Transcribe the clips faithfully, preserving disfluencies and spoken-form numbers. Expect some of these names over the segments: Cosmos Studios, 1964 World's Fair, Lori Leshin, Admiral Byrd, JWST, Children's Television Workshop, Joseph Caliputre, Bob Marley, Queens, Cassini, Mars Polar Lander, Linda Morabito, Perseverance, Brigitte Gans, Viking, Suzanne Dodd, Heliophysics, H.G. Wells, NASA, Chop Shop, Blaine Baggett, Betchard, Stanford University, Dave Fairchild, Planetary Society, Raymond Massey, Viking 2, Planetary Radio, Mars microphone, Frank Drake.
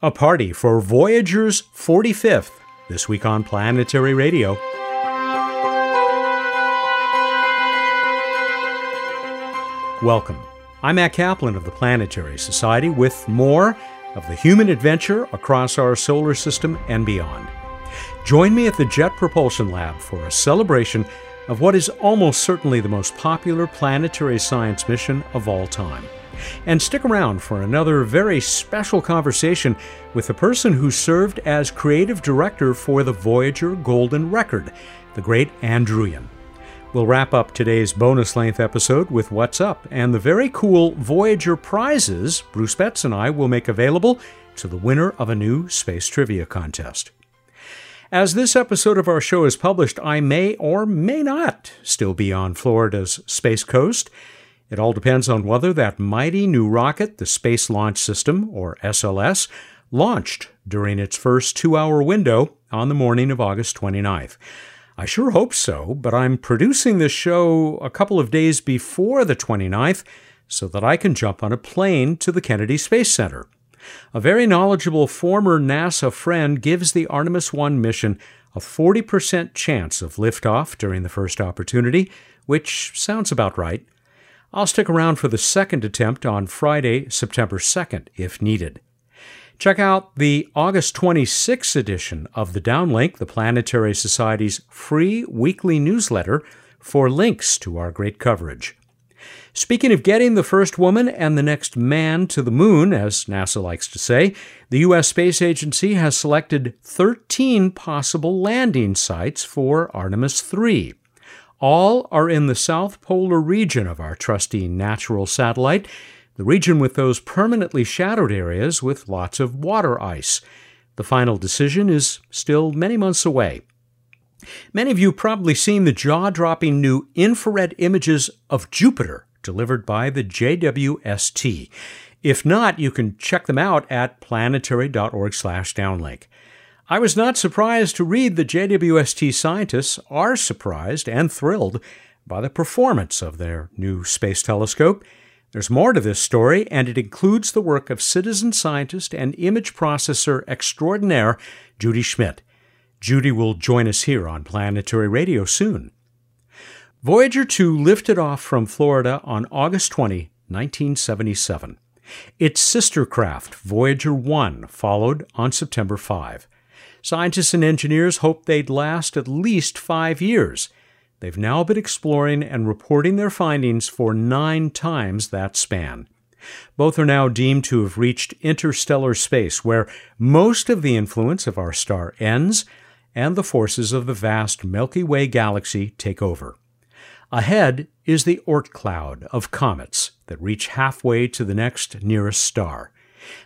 A party for Voyager's forty-fifth, this week on Planetary Radio. Welcome. I'm Matt Kaplan of the Planetary Society with more of the human adventure across our solar system and beyond. Join me at the Jet Propulsion Lab for a celebration of what is almost certainly the most popular planetary science mission of all time. And stick around for another very special conversation with the person who served as creative director for the Voyager Golden Record, the great Ann Druyan. We'll wrap up today's bonus-length episode with What's Up and the very cool Voyager prizes Bruce Betts and I will make available to the winner of a new space trivia contest. As this episode of our show is published, I may or may not still be on Florida's Space Coast. It all depends on whether that mighty new rocket, the Space Launch System, or S L S, launched during its first two-hour window on the morning of August twenty-ninth. I sure hope so, but I'm producing this show a couple of days before the twenty-ninth so that I can jump on a plane to the Kennedy Space Center. A very knowledgeable former NASA friend gives the Artemis one mission a forty percent chance of liftoff during the first opportunity, which sounds about right. I'll stick around for the second attempt on Friday, September second, if needed. Check out the August twenty-sixth edition of The Downlink, the Planetary Society's free weekly newsletter, for links to our great coverage. Speaking of getting the first woman and the next man to the moon, as NASA likes to say, the U S Space Agency has selected thirteen possible landing sites for Artemis three. All are in the south polar region of our trusty natural satellite, the region with those permanently shadowed areas with lots of water ice. The final decision is still many months away. Many of you probably seen the jaw-dropping new infrared images of Jupiter delivered by the J W S T. If not, you can check them out at planetary dot org slash downlink. I was not surprised to read the J W S T scientists are surprised and thrilled by the performance of their new space telescope. There's more to this story, and it includes the work of citizen scientist and image processor extraordinaire Judy Schmidt. Judy will join us here on Planetary Radio soon. Voyager two lifted off from Florida on August twentieth, nineteen seventy-seven. Its sister craft, Voyager one, followed on September fifth. Scientists and engineers hoped they'd last at least five years. They've now been exploring and reporting their findings for nine times that span. Both are now deemed to have reached interstellar space, where most of the influence of our star ends and the forces of the vast Milky Way galaxy take over. Ahead is the Oort cloud of comets that reach halfway to the next nearest star.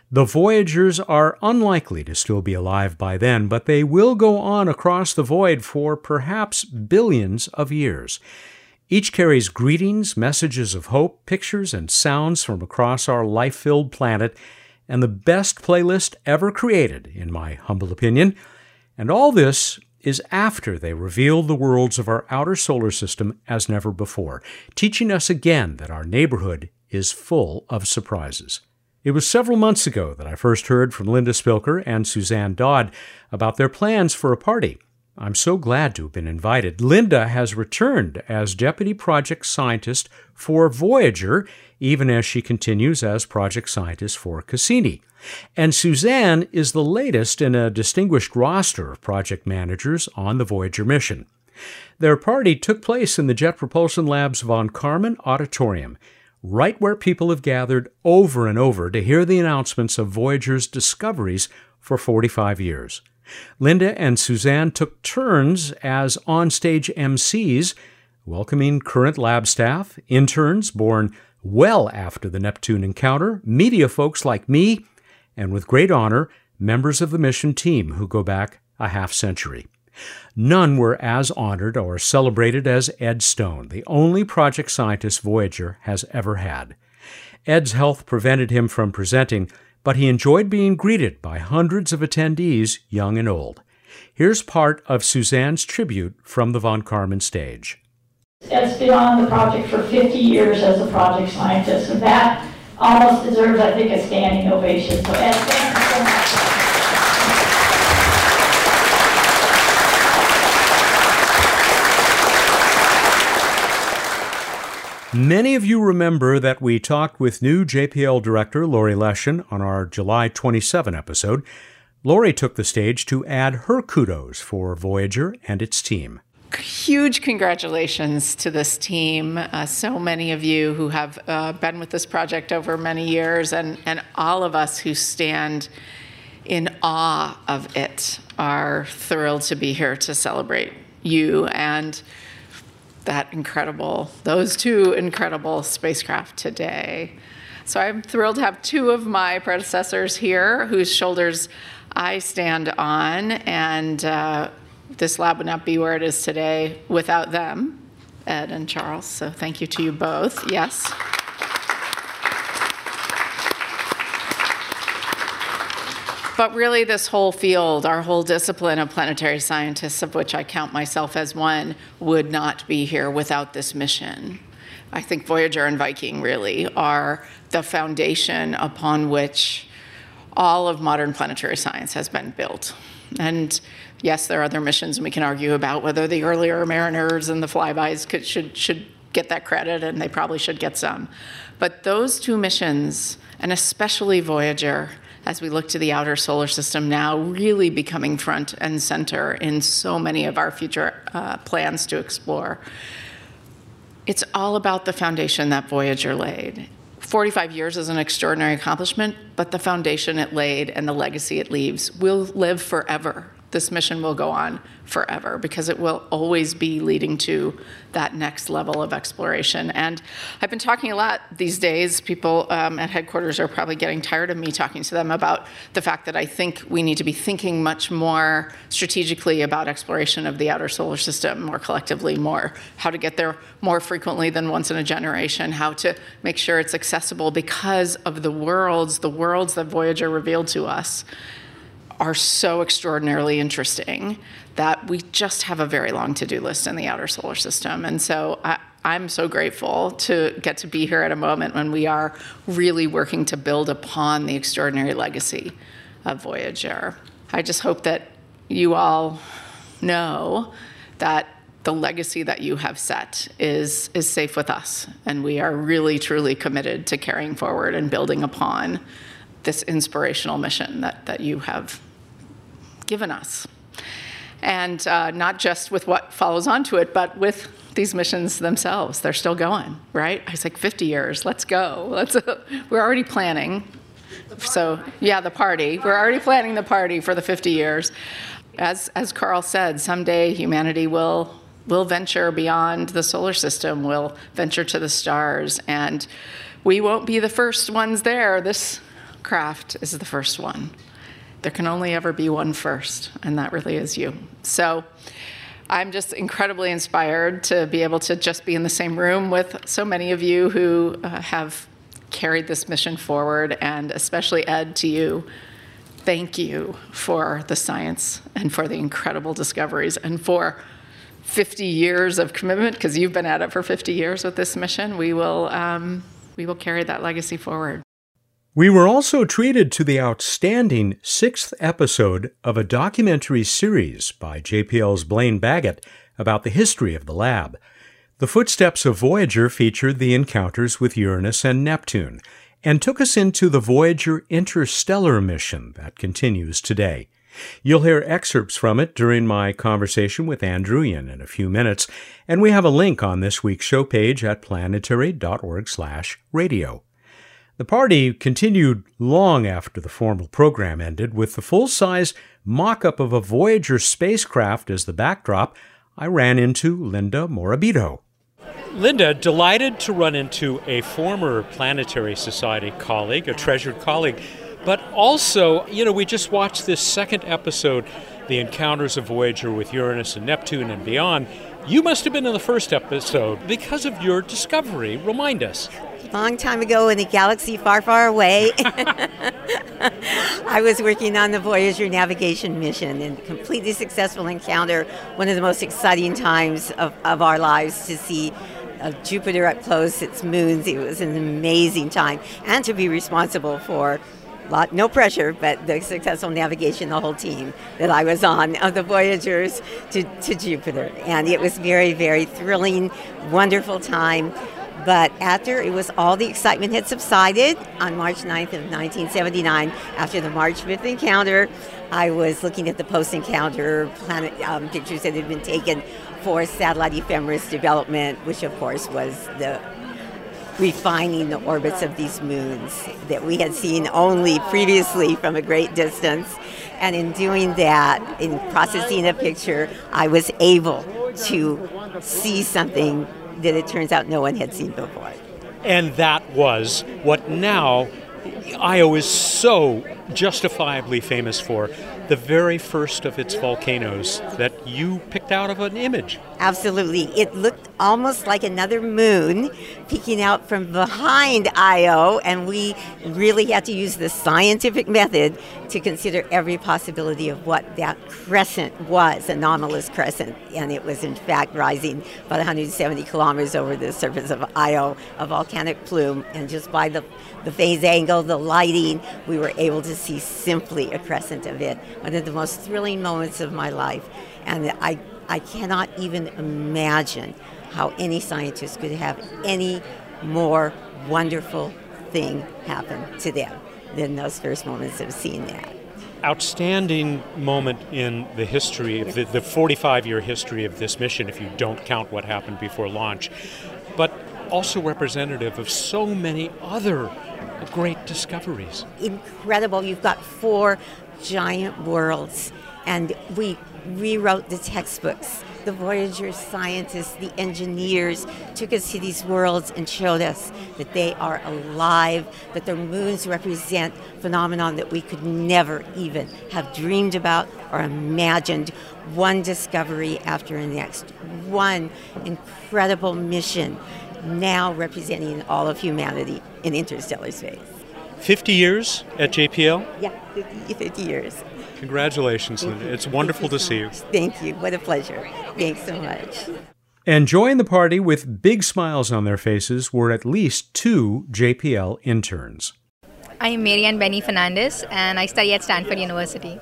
The Voyagers are unlikely to still be alive by then, but they will go on across the void for perhaps billions of years. Each carries greetings, messages of hope, pictures, and sounds from across our life-filled planet, and the best playlist ever created, in my humble opinion. And all this is after they reveal the worlds of our outer solar system as never before, teaching us again that our neighborhood is full of surprises. It was several months ago that I first heard from Linda Spilker and Suzanne Dodd about their plans for a party. I'm so glad to have been invited. Linda has returned as Deputy Project Scientist for Voyager, even as she continues as Project Scientist for Cassini. And Suzanne is the latest in a distinguished roster of project managers on the Voyager mission. Their party took place in the Jet Propulsion Lab's Von Karman Auditorium, right where people have gathered over and over to hear the announcements of Voyager's discoveries for forty-five years. Linda and Suzanne took turns as onstage M Cs, welcoming current lab staff, interns born well after the Neptune encounter, media folks like me, and with great honor, members of the mission team who go back a half century. None were as honored or celebrated as Ed Stone, the only project scientist Voyager has ever had. Ed's health prevented him from presenting, but he enjoyed being greeted by hundreds of attendees, young and old. Here's part of Suzanne's tribute from the Von Karman stage. Ed's been on the project for fifty years as a project scientist, and that almost deserves, I think, a standing ovation. So Ed, thank you so much. Many of you remember that we talked with new J P L director Lori Leshin on our July twenty-seventh episode. Lori took the stage to add her kudos for Voyager and its team. Huge congratulations to this team. Uh, so many of you who have uh, been with this project over many years, and, and all of us who stand in awe of it are thrilled to be here to celebrate you and that incredible, those two incredible spacecraft today. So I'm thrilled to have two of my predecessors here whose shoulders I stand on, and uh, this lab would not be where it is today without them, Ed and Charles, so thank you to you both, yes. But really this whole field, our whole discipline of planetary scientists, of which I count myself as one, would not be here without this mission. I think Voyager and Viking really are the foundation upon which all of modern planetary science has been built. And yes, there are other missions, and we can argue about whether the earlier mariners and the flybys could, should, should get that credit, and they probably should get some. But those two missions, and especially Voyager, as we look to the outer solar system now, really becoming front and center in so many of our future uh, plans to explore. It's all about the foundation that Voyager laid. forty-five years is an extraordinary accomplishment, but the foundation it laid and the legacy it leaves will live forever. This mission will go on forever because it will always be leading to that next level of exploration. And I've been talking a lot these days. People um, at headquarters are probably getting tired of me talking to them about the fact that I think we need to be thinking much more strategically about exploration of the outer solar system more collectively, more how to get there more frequently than once in a generation, how to make sure it's accessible because of the worlds, the worlds that Voyager revealed to us are so extraordinarily interesting that we just have a very long to-do list in the outer solar system. And so I, I'm so grateful to get to be here at a moment when we are really working to build upon the extraordinary legacy of Voyager. I just hope that you all know that the legacy that you have set is, is safe with us, and we are really, truly committed to carrying forward and building upon this inspirational mission that, that you have given us. And uh, not just with what follows onto it, but with these missions themselves. They're still going, right? I was like, fifty years, let's go. Let's, uh, we're already planning. So, yeah, the party. We're already planning the party for the fifty years. As, as Carl said, someday humanity will, will venture beyond the solar system, will venture to the stars, and we won't be the first ones there. This craft is the first one. There can only ever be one first, and that really is you. So I'm just incredibly inspired to be able to just be in the same room with so many of you who uh, have carried this mission forward, and especially Ed, to you. Thank you for the science and for the incredible discoveries and for fifty years of commitment, because you've been at it for fifty years with this mission. We will, um, we will carry that legacy forward. We were also treated to the outstanding sixth episode of a documentary series by J P L's Blaine Baggett about the history of the lab. The Footsteps of Voyager featured the encounters with Uranus and Neptune, and took us into the Voyager interstellar mission that continues today. You'll hear excerpts from it during my conversation with Ann Druyan in a few minutes, and we have a link on this week's show page at planetary dot org slash radio. The party continued long after the formal program ended. With the full-size mock-up of a Voyager spacecraft as the backdrop, I ran into Linda Morabito. Linda, delighted to run into a former Planetary Society colleague, a treasured colleague, but also, you know, we just watched this second episode, The Encounters of Voyager with Uranus and Neptune and Beyond. You must have been in the first episode because of your discovery. Remind us. Long time ago in a galaxy far, far away, I was working on the Voyager navigation mission, and completely successful encounter, one of the most exciting times of, of our lives to see uh, Jupiter up close, its moons. It was an amazing time, and to be responsible for lot, no pressure, but the successful navigation, the whole team that I was on, of the Voyagers to, to Jupiter. And it was very, very thrilling, wonderful time. But after it was all the excitement had subsided on March ninth of nineteen seventy-nine, after the March fifth encounter, I was looking at the post-encounter planet um, pictures that had been taken for satellite ephemeris development, which of course was the refining the orbits of these moons that we had seen only previously from a great distance. And in doing that, in processing a picture, I was able to see something that it turns out no one had seen before. And that was what now Io is so justifiably famous for, the very first of its volcanoes that you picked out of an image. Absolutely. It looked almost like another moon peeking out from behind Io, and we really had to use the scientific method to consider every possibility of what that crescent was, anomalous crescent, and it was in fact rising about one hundred seventy kilometers over the surface of Io, a volcanic plume, and just by the, the phase angle, the lighting, we were able to see simply a crescent of it. One of the most thrilling moments of my life, and I I cannot even imagine how any scientist could have any more wonderful thing happen to them than those first moments of seeing that. Outstanding moment in the history, of the, the forty-five-year history of this mission, if you don't count what happened before launch, but also representative of so many other great discoveries. Incredible. You've got four giant worlds, and we rewrote the textbooks. The Voyager scientists, the engineers, took us to these worlds and showed us that they are alive, that their moons represent phenomenon that we could never even have dreamed about or imagined. One discovery after the next, one incredible mission, now representing all of humanity in interstellar space. fifty years at J P L? Yeah, fifty, fifty years. Congratulations, Linda. It's wonderful to see you. Thank you. What a pleasure. Thanks so much. And join the party with big smiles on their faces were at least two J P L interns. I am Marianne Benny Fernandez, and I study at Stanford University.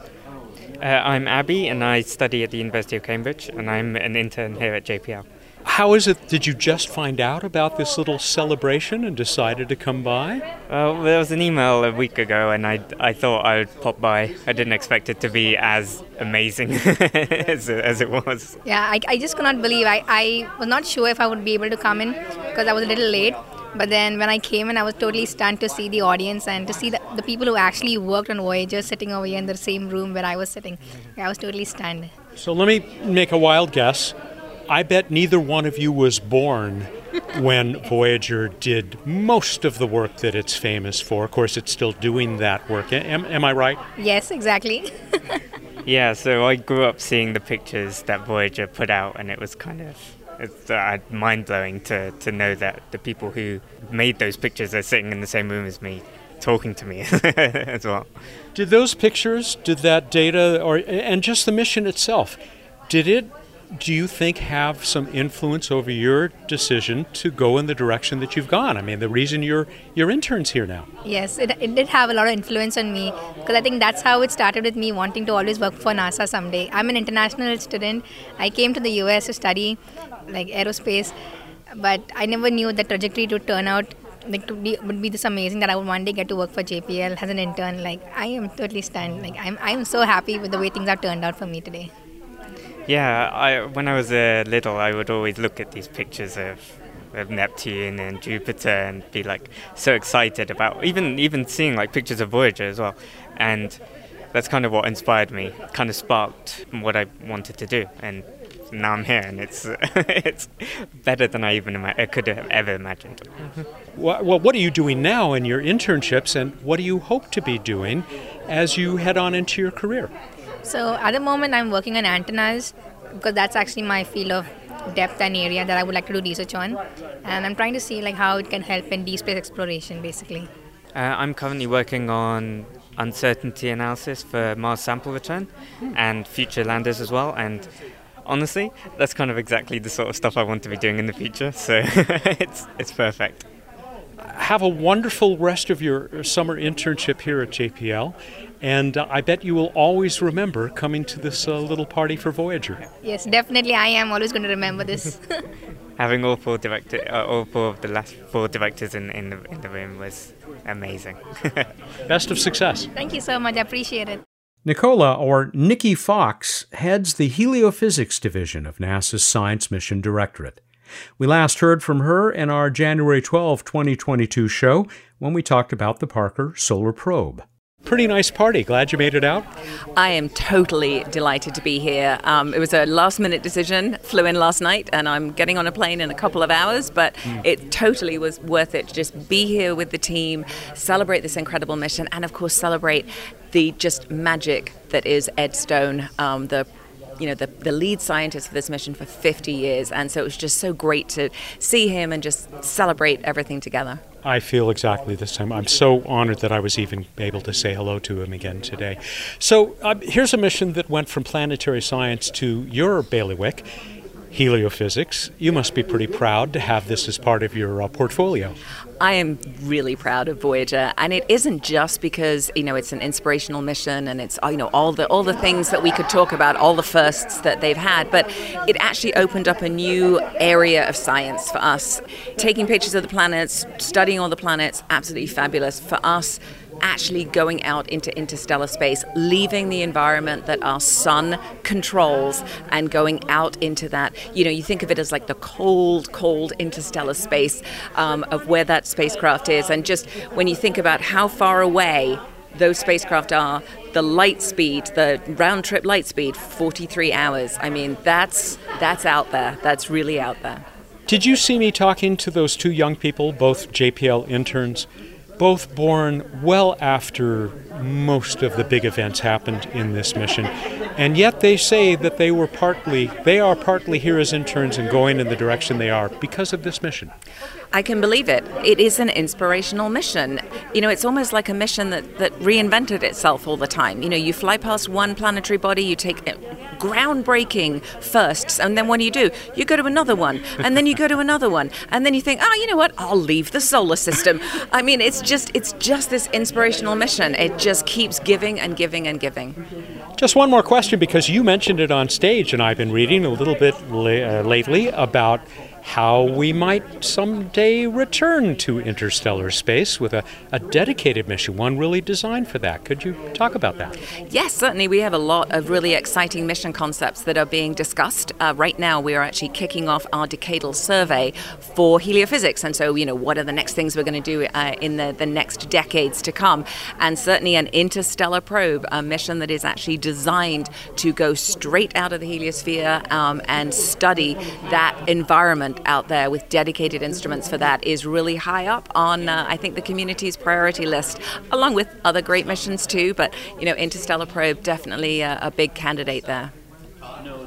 Uh, I'm Abby, and I study at the University of Cambridge, and I'm an intern here at J P L. How is it, did you just find out about this little celebration and decided to come by? Well, there was an email a week ago, and I, I thought I would pop by. I didn't expect it to be as amazing as, as it was. Yeah, I, I just could not believe. I, I was not sure if I would be able to come in because I was a little late. But then when I came in, I was totally stunned to see the audience and to see the, the people who actually worked on Voyager sitting over here in the same room where I was sitting. I was totally stunned. So let me make a wild guess. I bet neither one of you was born when Voyager did most of the work that it's famous for. Of course, it's still doing that work. Am, am I right? Yes, exactly. Yeah, so I grew up seeing the pictures that Voyager put out, and it was kind of it's, uh, mind-blowing to, to know that the people who made those pictures are sitting in the same room as me, talking to me as well. Did those pictures, did that data, or and just the mission itself, did it do you think have some influence over your decision to go in the direction that you've gone? I mean, the reason you're your intern's here now. Yes, it, it did have a lot of influence on me because I think that's how it started with me wanting to always work for NASA someday. I'm an international student. I came to the U S to study like aerospace, but I never knew the trajectory to turn out like to be would be this amazing that I would one day get to work for J P L as an intern. Like I am totally stunned. Like I'm I'm so happy with the way things have turned out for me today. Yeah, I, when I was uh, little, I would always look at these pictures of, of Neptune and Jupiter and be like so excited about even even seeing like pictures of Voyager as well. And that's kind of what inspired me, kind of sparked what I wanted to do. And now I'm here, and it's it's better than I even ima- I could have ever imagined. Well, well, what are you doing now in your internships, and what do you hope to be doing as you head on into your career? So at the moment I'm working on antennas because that's actually my field of depth and area that I would like to do research on, and I'm trying to see like how it can help in deep space exploration basically. Uh, I'm currently working on uncertainty analysis for Mars sample return and future landers as well, and honestly that's kind of exactly the sort of stuff I want to be doing in the future, so it's it's perfect. Have a wonderful rest of your summer internship here at J P L, and uh, I bet you will always remember coming to this uh, little party for Voyager. Yes, definitely I am always going to remember this. having all four director, uh, all four of the last four directors in in the, in the room was amazing. Best of success. Thank you so much. I appreciate it. Nicola, or Nikki Fox, heads the Heliophysics Division of NASA's Science Mission Directorate. We last heard from her in our January twelfth, twenty twenty-two show when we talked about the Parker Solar Probe. Pretty nice party. Glad you made it out. I am totally delighted to be here. Um, it was a last-minute decision. Flew in last night, and I'm getting on a plane in a couple of hours, but mm. it totally was worth it to just be here with the team, celebrate this incredible mission, and, of course, celebrate the just magic that is Ed Stone, um, the you know, the, the lead scientist for this mission for fifty years. And so it was just so great to see him and just celebrate everything together. I feel exactly this time. I'm so honored that I was even able to say hello to him again today. So um, here's a mission that went from planetary science to your bailiwick, heliophysics. You must be pretty proud to have this as part of your uh, portfolio. I am really proud of Voyager, and it isn't just because, you know, it's an inspirational mission and it's, you know, all the all the things that we could talk about, all the firsts that they've had, but it actually opened up a new area of science for us. Taking pictures of the planets, studying all the planets, absolutely fabulous for us. Actually going out into interstellar space, leaving the environment that our sun controls and going out into that, you know, you think of it as like the cold, cold interstellar space um, of where that spacecraft is. And just when you think about how far away those spacecraft are, the light speed, the round trip light speed, forty-three hours. I mean, that's that's out there. That's really out there. Did you see me talking to those two young people, both J P L interns? Both born well after most of the big events happened in this mission, and yet they say that they were partly, they are partly here as interns and going in the direction they are because of this mission. I can believe it. It is an inspirational mission. You know, it's almost like a mission that, that reinvented itself all the time. You know, you fly past one planetary body, you take groundbreaking firsts, and then what do you do? You go to another one, and then you go to another one, and then you think, oh, you know what? I'll leave the solar system. I mean, it's just, it's just this inspirational mission. It just keeps giving and giving and giving. Just one more question, because you mentioned it on stage, and I've been reading a little bit la- uh, lately about how we might someday return to interstellar space with a, a dedicated mission, one really designed for that. Could you talk about that? Yes, certainly. We have a lot of really exciting mission concepts that are being discussed. Uh, right now, we are actually kicking off our decadal survey for heliophysics. And so, you know, what are the next things we're going to do uh, in the, the next decades to come? And certainly an interstellar probe, a mission that is actually designed to go straight out of the heliosphere um, and study that environment out there with dedicated instruments for that is really high up on, uh, I think, the community's priority list, along with other great missions too. But, you know, Interstellar Probe, definitely a, a big candidate there.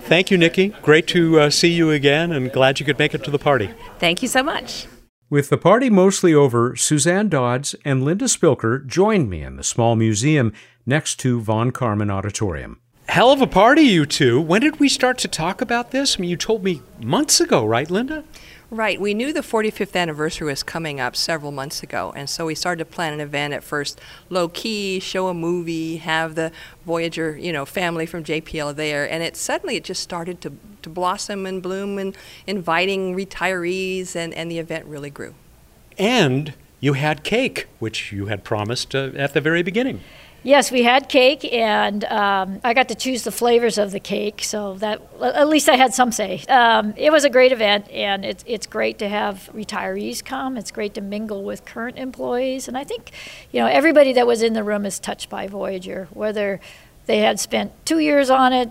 Thank you, Nikki. Great to uh, see you again, and glad you could make it to the party. Thank you so much. With the party mostly over, Suzanne Dodds and Linda Spilker joined me in the small museum next to Von Karman Auditorium. Hell of a party, you two. When did we start to talk about this? I mean, you told me months ago, right, Linda? Right. We knew the forty-fifth anniversary was coming up several months ago, and so we started to plan an event at first, low-key, show a movie, have the Voyager, you know, family from J P L there, and it suddenly it just started to, to blossom and bloom and inviting retirees, and, and the event really grew. And you had cake, which you had promised uh, at the very beginning. Yes, we had cake, and um, I got to choose the flavors of the cake, so that at least I had some say. Um, it was a great event, and it's it's great to have retirees come. It's great to mingle with current employees, and I think, you know, everybody that was in the room is touched by Voyager, whether they had spent two years on it,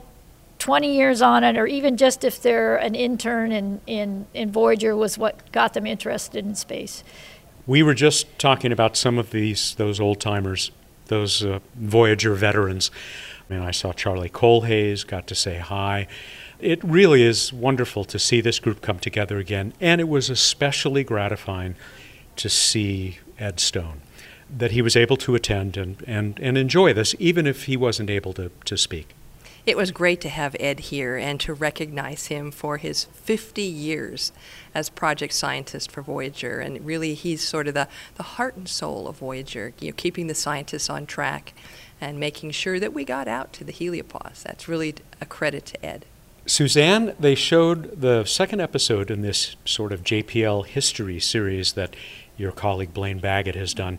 twenty years on it, or even just if they're an intern in, in, in Voyager was what got them interested in space. We were just talking about some of these those old-timers. Those uh, Voyager veterans. I mean, I saw Charlie Colhayes, got to say hi. It really is wonderful to see this group come together again, and it was especially gratifying to see Ed Stone, that he was able to attend and, and, and enjoy this, even if he wasn't able to, to speak. It was great to have Ed here and to recognize him for his fifty years as project scientist for Voyager. And really, he's sort of the, the heart and soul of Voyager, you know, keeping the scientists on track and making sure that we got out to the heliopause. That's really a credit to Ed. Suzanne, they showed the second episode in this sort of J P L history series that your colleague Blaine Baggett has done.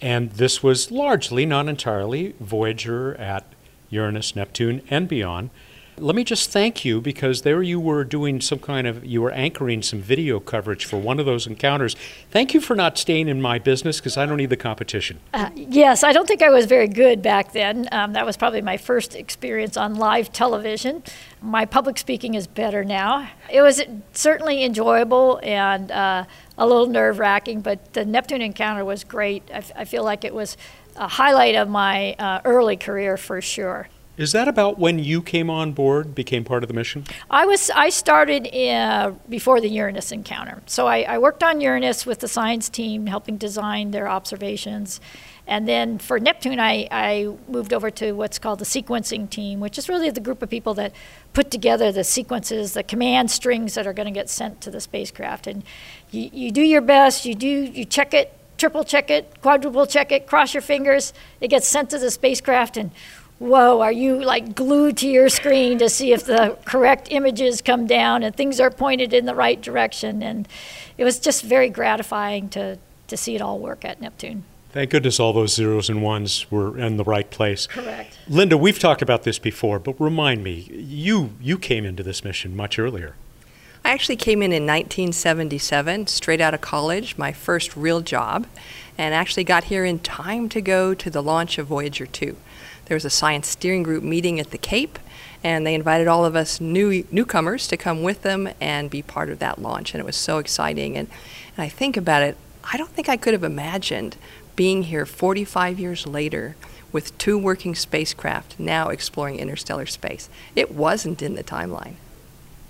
And this was largely, not entirely, Voyager at Uranus, Neptune, and beyond. Let me just thank you, because there you were doing some kind of, you were anchoring some video coverage for one of those encounters. Thank you for not staying in my business, because I don't need the competition. Uh, yes, I don't think I was very good back then. Um, that was probably my first experience on live television. My public speaking is better now. It was certainly enjoyable and uh, a little nerve-wracking, but the Neptune encounter was great. I, f I feel like it was a highlight of my uh, early career for sure. Is that about when you came on board, became part of the mission? I was. I started uh, before the Uranus encounter. So I, I worked on Uranus with the science team, helping design their observations. And then for Neptune, I, I moved over to what's called the sequencing team, which is really the group of people that put together the sequences, the command strings that are going to get sent to the spacecraft. And you, you do your best. You do. You check it, triple check it, quadruple check it, cross your fingers. It gets sent to the spacecraft, and whoa, are you like glued to your screen to see if the correct images come down and things are pointed in the right direction? And it was just very gratifying to, to see it all work at Neptune. Thank goodness all those zeros and ones were in the right place. Correct. Linda, we've talked about this before, but remind me, you, you came into this mission much earlier. I actually came in in nineteen seventy-seven, straight out of college, my first real job, and actually got here in time to go to the launch of Voyager two. There was a science steering group meeting at the Cape, and they invited all of us new newcomers to come with them and be part of that launch, and it was so exciting. And, and I think about it, I don't think I could have imagined being here forty-five years later with two working spacecraft now exploring interstellar space. It wasn't in the timeline.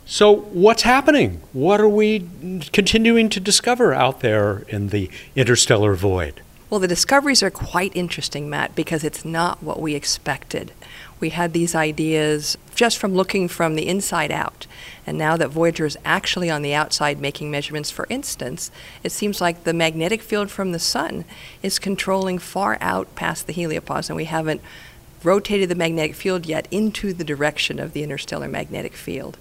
So what's happening? What are we continuing to discover out there in the interstellar void? Well, the discoveries are quite interesting, Matt, because it's not what we expected. We had these ideas just from looking from the inside out. And now that Voyager is actually on the outside making measurements, for instance, it seems like the magnetic field from the sun is controlling far out past the heliopause, and we haven't rotated the magnetic field yet into the direction of the interstellar magnetic field.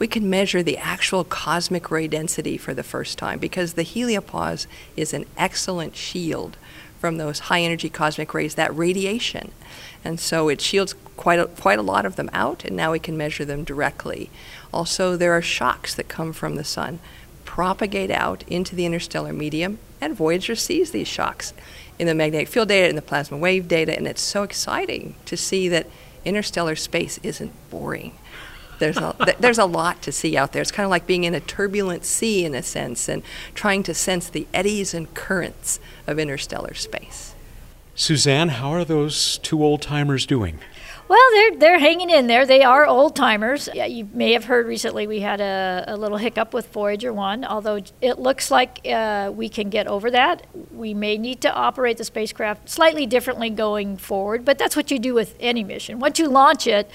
We can measure the actual cosmic ray density for the first time, because the heliopause is an excellent shield from those high-energy cosmic rays, that radiation. And so it shields quite a, quite a lot of them out, and now we can measure them directly. Also, there are shocks that come from the sun, propagate out into the interstellar medium, and Voyager sees these shocks in the magnetic field data, in the plasma wave data, and it's so exciting to see that interstellar space isn't boring. There's a, there's a lot to see out there. It's kind of like being in a turbulent sea, in a sense, and trying to sense the eddies and currents of interstellar space. Suzanne, how are those two old-timers doing? Well, they're, they're hanging in there. They are old-timers. You may have heard recently we had a, a little hiccup with Voyager one, although it looks like uh, we can get over that. We may need to operate the spacecraft slightly differently going forward, but that's what you do with any mission. Once you launch it,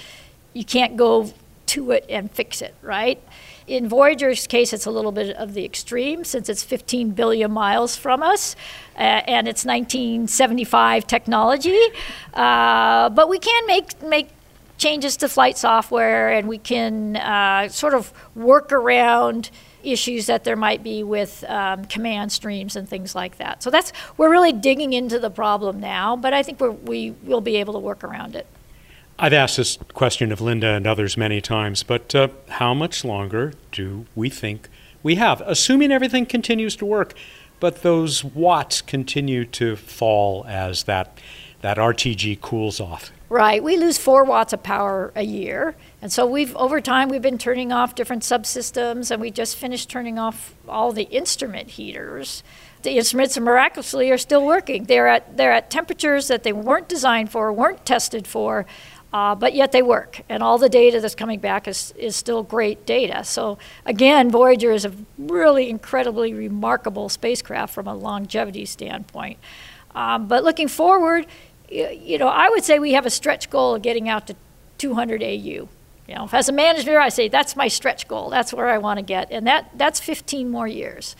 you can't go to it and fix it, right? In Voyager's case, it's a little bit of the extreme, since it's fifteen billion miles from us, uh, and it's nineteen seventy-five technology. Uh, but we can make make changes to flight software, and we can uh, sort of work around issues that there might be with um, command streams and things like that. So that's, we're really digging into the problem now, but I think we're, we will be able to work around it. I've asked this question of Linda and others many times, but uh, how much longer do we think we have? Assuming everything continues to work, but those watts continue to fall as that, that R T G cools off. Right. We lose four watts of power a year. And so we've, over time, we've been turning off different subsystems, and we just finished turning off all the instrument heaters. The instruments miraculously are still working. They're at, they're at temperatures that they weren't designed for, weren't tested for, Uh, but yet they work, and all the data that's coming back is, is still great data. So again, Voyager is a really incredibly remarkable spacecraft from a longevity standpoint. Um, but looking forward, you know, I would say we have a stretch goal of getting out to two hundred A U. You know, as a manager, I say that's my stretch goal. That's where I want to get, and that, that's fifteen more years.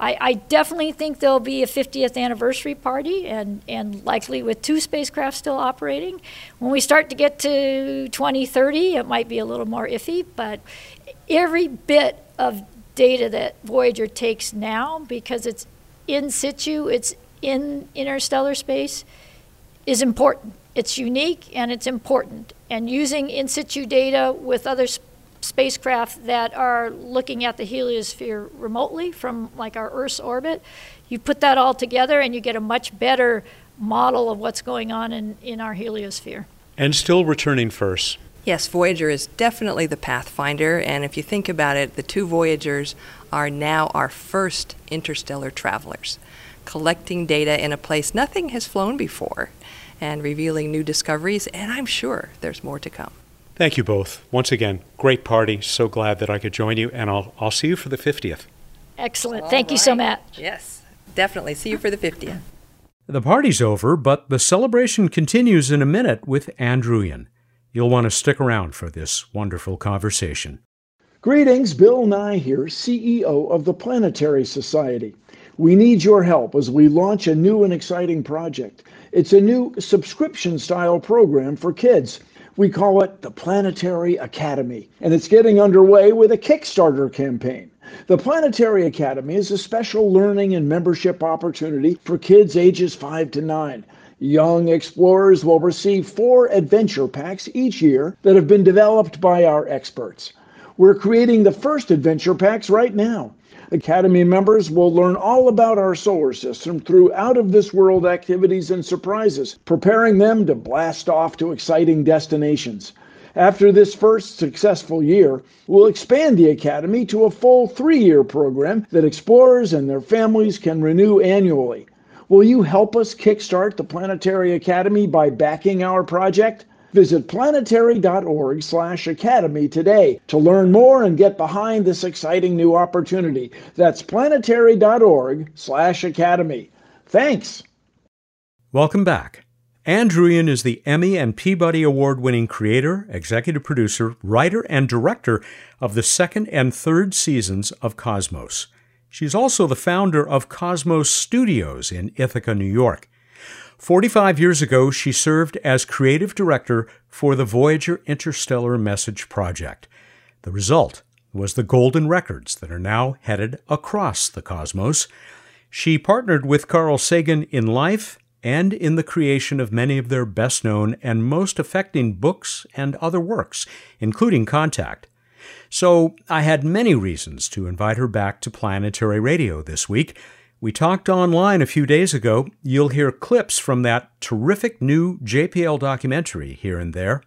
I, I definitely think there'll be a fiftieth anniversary party, and, and likely with two spacecraft still operating. When we start to get to twenty thirty, it might be a little more iffy, but every bit of data that Voyager takes now, because it's in situ, it's in interstellar space, is important. It's unique and it's important. And using in situ data with other sp- spacecraft that are looking at the heliosphere remotely from like our Earth's orbit, you put that all together and you get a much better model of what's going on in, in our heliosphere. And still returning first. Yes, Voyager is definitely the pathfinder, and if you think about it, the two Voyagers are now our first interstellar travelers, collecting data in a place nothing has flown before and revealing new discoveries, and I'm sure there's more to come. Thank you both. Once again, great party. So glad that I could join you, and I'll I'll see you for the fiftieth. Excellent. All Thank right. you so much. Yes, definitely. See you for the fiftieth. The party's over, but the celebration continues in a minute with Ann Druyan. You'll want to stick around for this wonderful conversation. Greetings. Bill Nye here, C E O of the Planetary Society. We need your help as we launch a new and exciting project. It's a new subscription-style program for kids. We call it the Planetary Academy, and it's getting underway with a Kickstarter campaign. The Planetary Academy is a special learning and membership opportunity for kids ages five to nine. Young explorers will receive four adventure packs each year that have been developed by our experts. We're creating the first adventure packs right now. Academy members will learn all about our solar system through out-of-this-world activities and surprises, preparing them to blast off to exciting destinations. After this first successful year, we'll expand the Academy to a full three-year program that explorers and their families can renew annually. Will you help us kickstart the Planetary Academy by backing our project? Visit planetary.org slash academy today to learn more and get behind this exciting new opportunity. That's planetary.org slash academy. Thanks. Welcome back. Ann Druyan is the Emmy and Peabody Award-winning creator, executive producer, writer, and director of the second and third seasons of Cosmos. She's also the founder of Cosmos Studios in Ithaca, New York. forty-five years ago, she served as creative director for the Voyager Interstellar Message Project. The result was the golden records that are now headed across the cosmos. She partnered with Carl Sagan in life and in the creation of many of their best-known and most affecting books and other works, including Contact. So I had many reasons to invite her back to Planetary Radio this week. We talked online a few days ago. You'll hear clips from that terrific new J P L documentary here and there.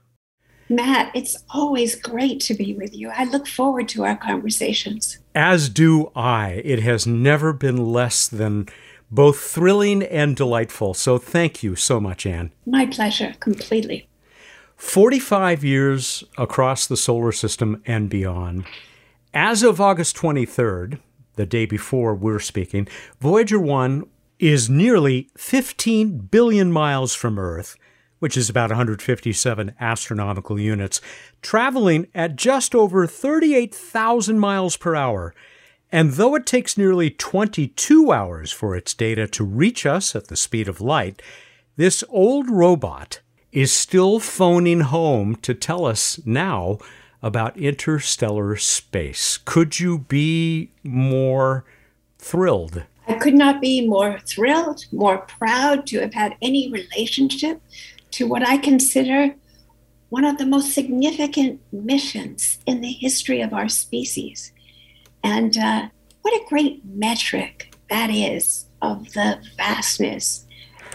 Matt, it's always great to be with you. I look forward to our conversations. As do I. It has never been less than both thrilling and delightful. So thank you so much, Ann. My pleasure, completely. forty-five years across the solar system and beyond. As of August twenty-third, the day before we're speaking, Voyager one is nearly fifteen billion miles from Earth, which is about one hundred fifty-seven astronomical units, traveling at just over thirty-eight thousand miles per hour. And though it takes nearly twenty-two hours for its data to reach us at the speed of light, this old robot is still phoning home to tell us now about interstellar space. Could you be more thrilled? I could not be more thrilled, more proud to have had any relationship to what I consider one of the most significant missions in the history of our species. And uh, what a great metric that is of the vastness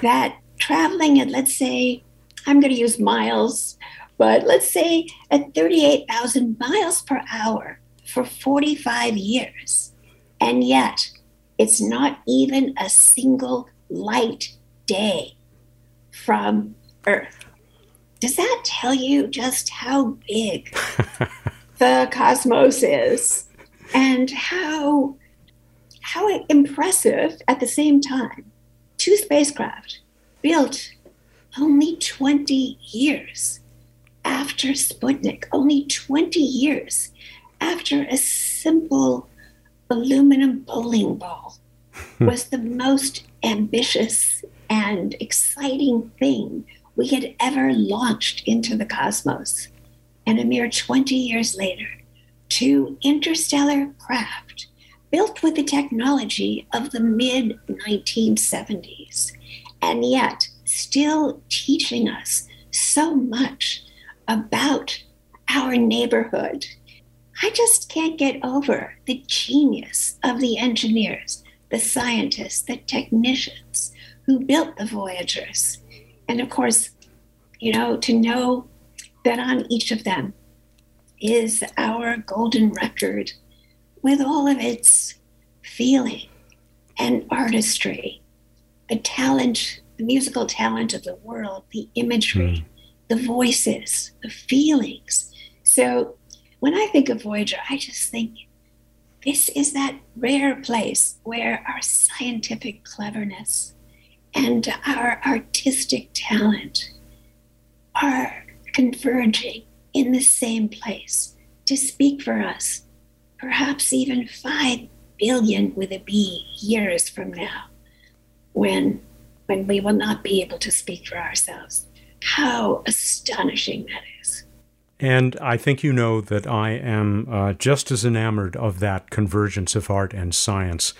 that traveling at, let's say, I'm going to use miles, but let's say at thirty-eight thousand miles per hour for forty-five years, and yet it's not even a single light day from Earth. Does that tell you just how big the cosmos is and how, how impressive at the same time? Two spacecraft built only twenty years after Sputnik, only twenty years after a simple aluminum bowling ball was the most ambitious and exciting thing we had ever launched into the cosmos. And a mere twenty years later, two interstellar craft built with the technology of the mid nineteen seventies, and yet still teaching us so much about our neighborhood. I just can't get over the genius of the engineers, the scientists, the technicians who built the Voyagers. And of course, you know, to know that on each of them is our golden record with all of its feeling and artistry, the talent, the musical talent of the world, the imagery, mm. the voices, the feelings. So when I think of Voyager, I just think this is that rare place where our scientific cleverness and our artistic talent are converging in the same place to speak for us, perhaps even five billion with a B years from now, when, when we will not be able to speak for ourselves. How astonishing that is. And I think you know that I am uh, just as enamored of that convergence of art and science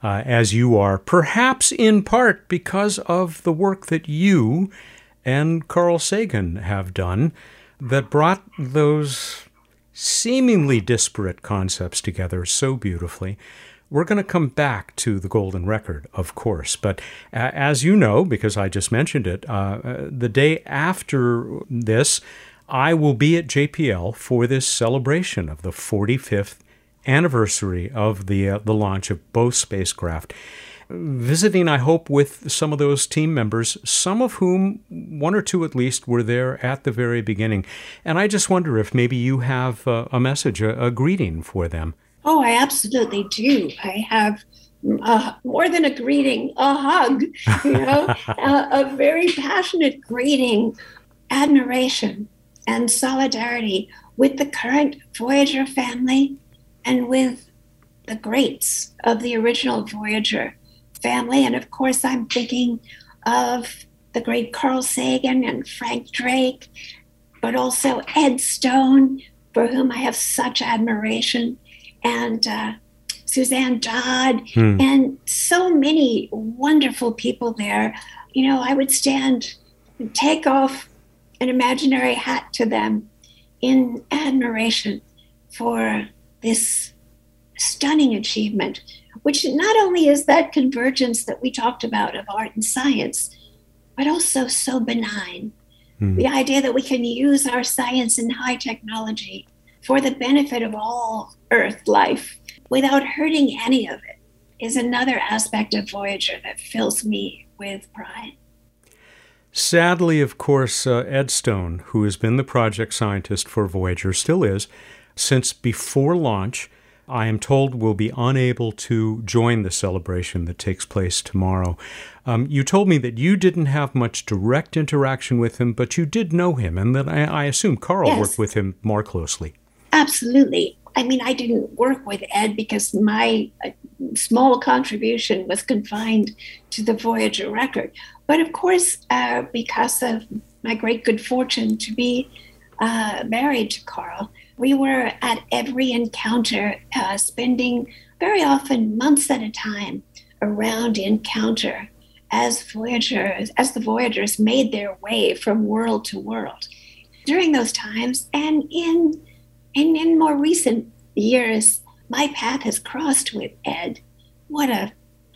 uh, as you are, perhaps in part because of the work that you and Carl Sagan have done that brought those seemingly disparate concepts together so beautifully. We're going to come back to the golden record, of course, but uh, as you know, because I just mentioned it, uh, uh, the day after this, I will be at J P L for this celebration of the forty-fifth anniversary of the uh, the launch of both spacecraft, visiting, I hope, with some of those team members, some of whom, one or two at least, were there at the very beginning. And I just wonder if maybe you have a, a message, a, a greeting for them. Oh, I absolutely do. I have uh, more than a greeting, a hug, you know, a, a very passionate greeting, admiration, and solidarity with the current Voyager family and with the greats of the original Voyager family. And of course, I'm thinking of the great Carl Sagan and Frank Drake, but also Ed Stone, for whom I have such admiration, and uh, Suzanne Dodd, hmm. and so many wonderful people there. You know, I would stand and take off an imaginary hat to them in admiration for this stunning achievement, which not only is that convergence that we talked about of art and science, but also so benign. Mm. The idea that we can use our science and high technology for the benefit of all Earth life without hurting any of it is another aspect of Voyager that fills me with pride. Sadly, of course, uh, Ed Stone, who has been the project scientist for Voyager, still is, since before launch, I am told will be unable to join the celebration that takes place tomorrow. Um, you told me that you didn't have much direct interaction with him, but you did know him, and that I, I assume Carl yes. worked with him more closely. Absolutely. I mean, I didn't work with Ed because my uh, small contribution was confined to the Voyager record. But of course, uh, because of my great good fortune to be uh, married to Carl, we were at every encounter, uh, spending very often months at a time around encounter as Voyagers, as the Voyagers made their way from world to world. During those times, and in and in more recent years, my path has crossed with Ed. What a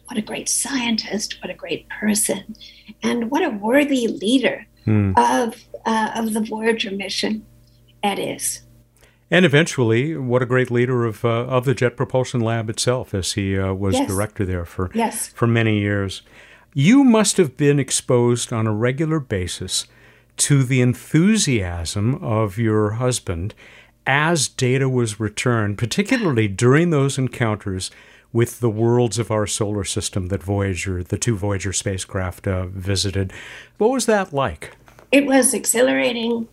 what a great scientist! What a great person! And what a worthy leader hmm. of uh, of the Voyager mission, Ed is. And eventually, what a great leader of uh, of the Jet Propulsion Lab itself, as he uh, was yes. director there for yes. for many years. You must have been exposed on a regular basis to the enthusiasm of your husband as data was returned, particularly during those encounters with the worlds of our solar system that Voyager, the two Voyager spacecraft, uh, visited. What was that like? It was exhilarating.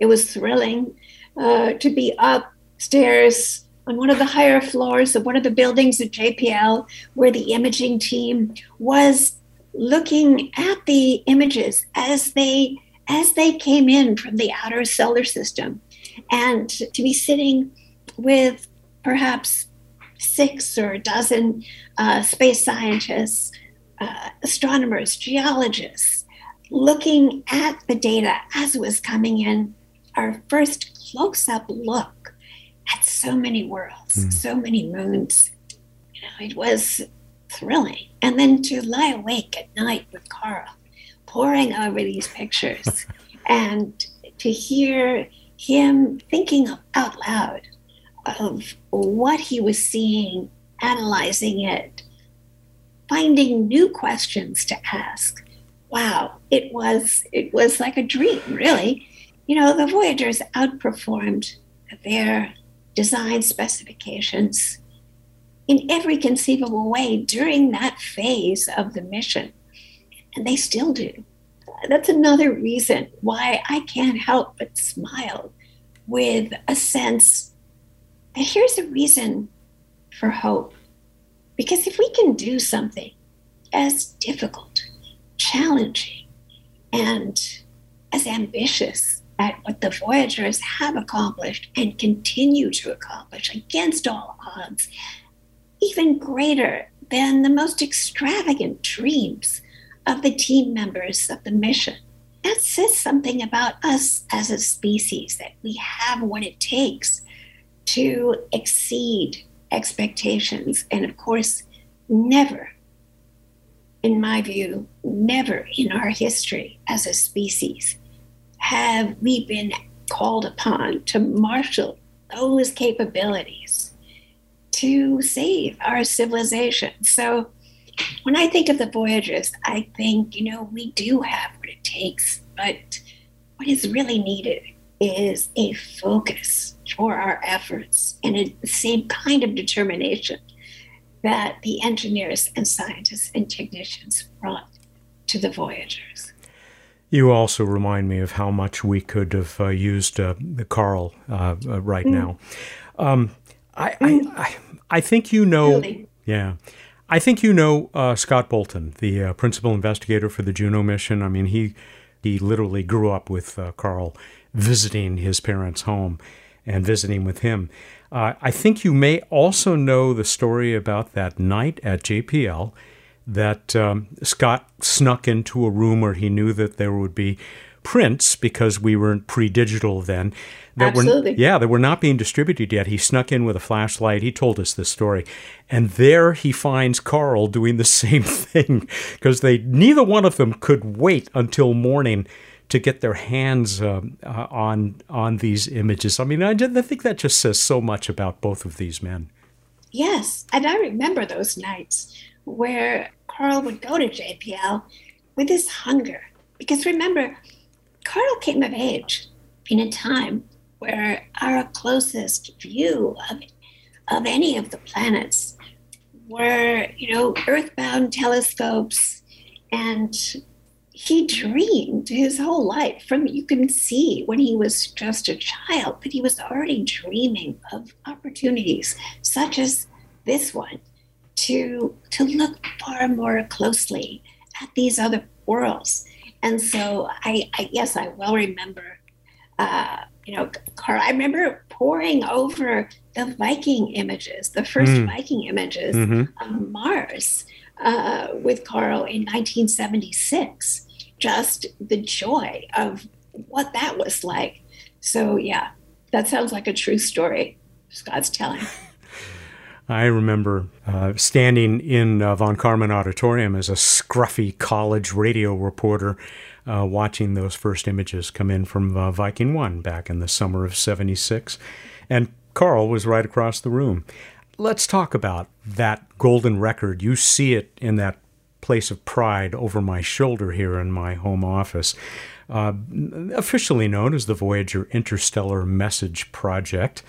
It was thrilling. Uh, to be upstairs on one of the higher floors of one of the buildings at J P L, where the imaging team was looking at the images as they as they came in from the outer solar system, and to be sitting with perhaps six or a dozen uh, space scientists, uh, astronomers, geologists, looking at the data as it was coming in, our first close-up look at so many worlds, mm. so many moons. You know, it was thrilling. And then to lie awake at night with Carl, poring over these pictures, and to hear him thinking out loud of what he was seeing, analyzing it, finding new questions to ask. Wow, it was it was like a dream, really. You know, the Voyagers outperformed their design specifications in every conceivable way during that phase of the mission, and they still do. That's another reason why I can't help but smile with a sense that here's a reason for hope. Because if we can do something as difficult, challenging, and as ambitious at what the Voyagers have accomplished and continue to accomplish against all odds, even greater than the most extravagant dreams of the team members of the mission. That says something about us as a species, that we have what it takes to exceed expectations. And of course, never, in my view, never in our history as a species have we been called upon to marshal those capabilities to save our civilization. So when I think of the Voyagers, I think, you know, we do have what it takes, but what is really needed is a focus for our efforts and a, the same kind of determination that the engineers and scientists and technicians brought to the Voyagers. You also remind me of how much we could have uh, used uh, Carl uh, uh, right mm. now. Um, I, mm. I, I I think you know... Really? Yeah. I think you know uh, Scott Bolton, the uh, principal investigator for the Juno mission. I mean, he he literally grew up with uh, Carl, visiting his parents' home and visiting with him. Uh, I think you may also know the story about that night at J P L that um, Scott snuck into a room where he knew that there would be prints, because we weren't pre-digital then. That Absolutely. Were, yeah, they were not being distributed yet. He snuck in with a flashlight. He told us this story. And there he finds Carl doing the same thing, because they neither one of them could wait until morning to get their hands uh, uh, on on these images. I mean, I, I think that just says so much about both of these men. Yes, and I remember those nights where Carl would go to J P L with this hunger. Because remember, Carl came of age in a time where our closest view of, of any of the planets were, you know, earthbound telescopes. And he dreamed his whole life from, you can see when he was just a child, but he was already dreaming of opportunities such as this one to, to look far more closely at these other worlds. And so I, I guess I well remember, uh, you know, Carl, I remember poring over the Viking images, the first mm. Viking images mm-hmm. of Mars uh, with Carl in nineteen seventy-six. Just the joy of what that was like. So, yeah, that sounds like a true story Scott's telling. I remember uh, standing in uh, Von Karman Auditorium as a scruffy college radio reporter uh, watching those first images come in from uh, Viking one back in the summer of seventy-six. And Carl was right across the room. Let's talk about that golden record. You see it in that place of pride over my shoulder here in my home office, uh, officially known as the Voyager Interstellar Message Project.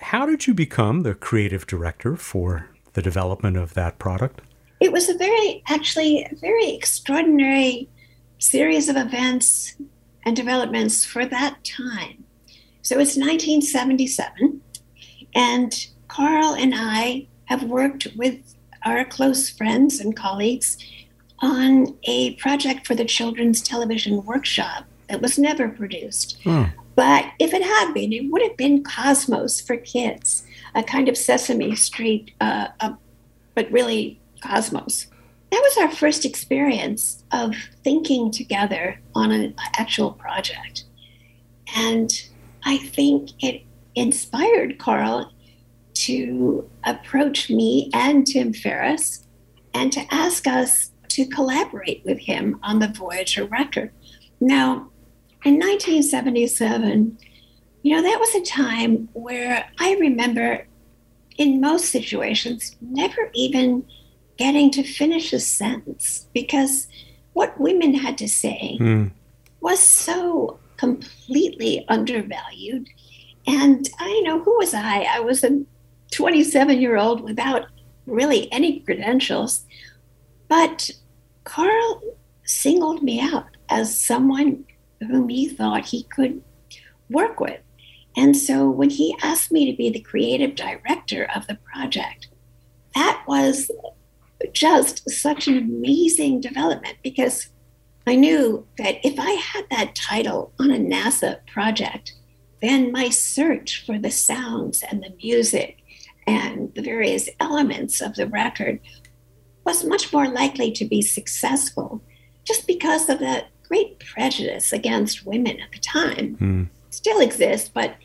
How did you become the creative director for the development of that product? It was a very, actually, a very extraordinary series of events and developments for that time. So it's nineteen seventy-seven, and Carl and I have worked with our close friends and colleagues on a project for the Children's Television Workshop that was never produced. Mm. But if it had been, it would have been Cosmos for kids, a kind of Sesame Street, uh, uh, but really Cosmos. That was our first experience of thinking together on an actual project. And I think it inspired Carl to approach me and Tim Ferriss and to ask us to collaborate with him on the Voyager record. Now, in nineteen seventy-seven, you know, that was a time where I remember in most situations never even getting to finish a sentence, because what women had to say mm. was so completely undervalued. And I know, who was I? I was a twenty-seven-year-old without really any credentials. But Carl singled me out as someone whom he thought he could work with. And so when he asked me to be the creative director of the project, that was just such an amazing development, because I knew that if I had that title on a NASA project, then my search for the sounds and the music and the various elements of the record was much more likely to be successful, just because of that great prejudice against women at the time. Mm. Still exists, but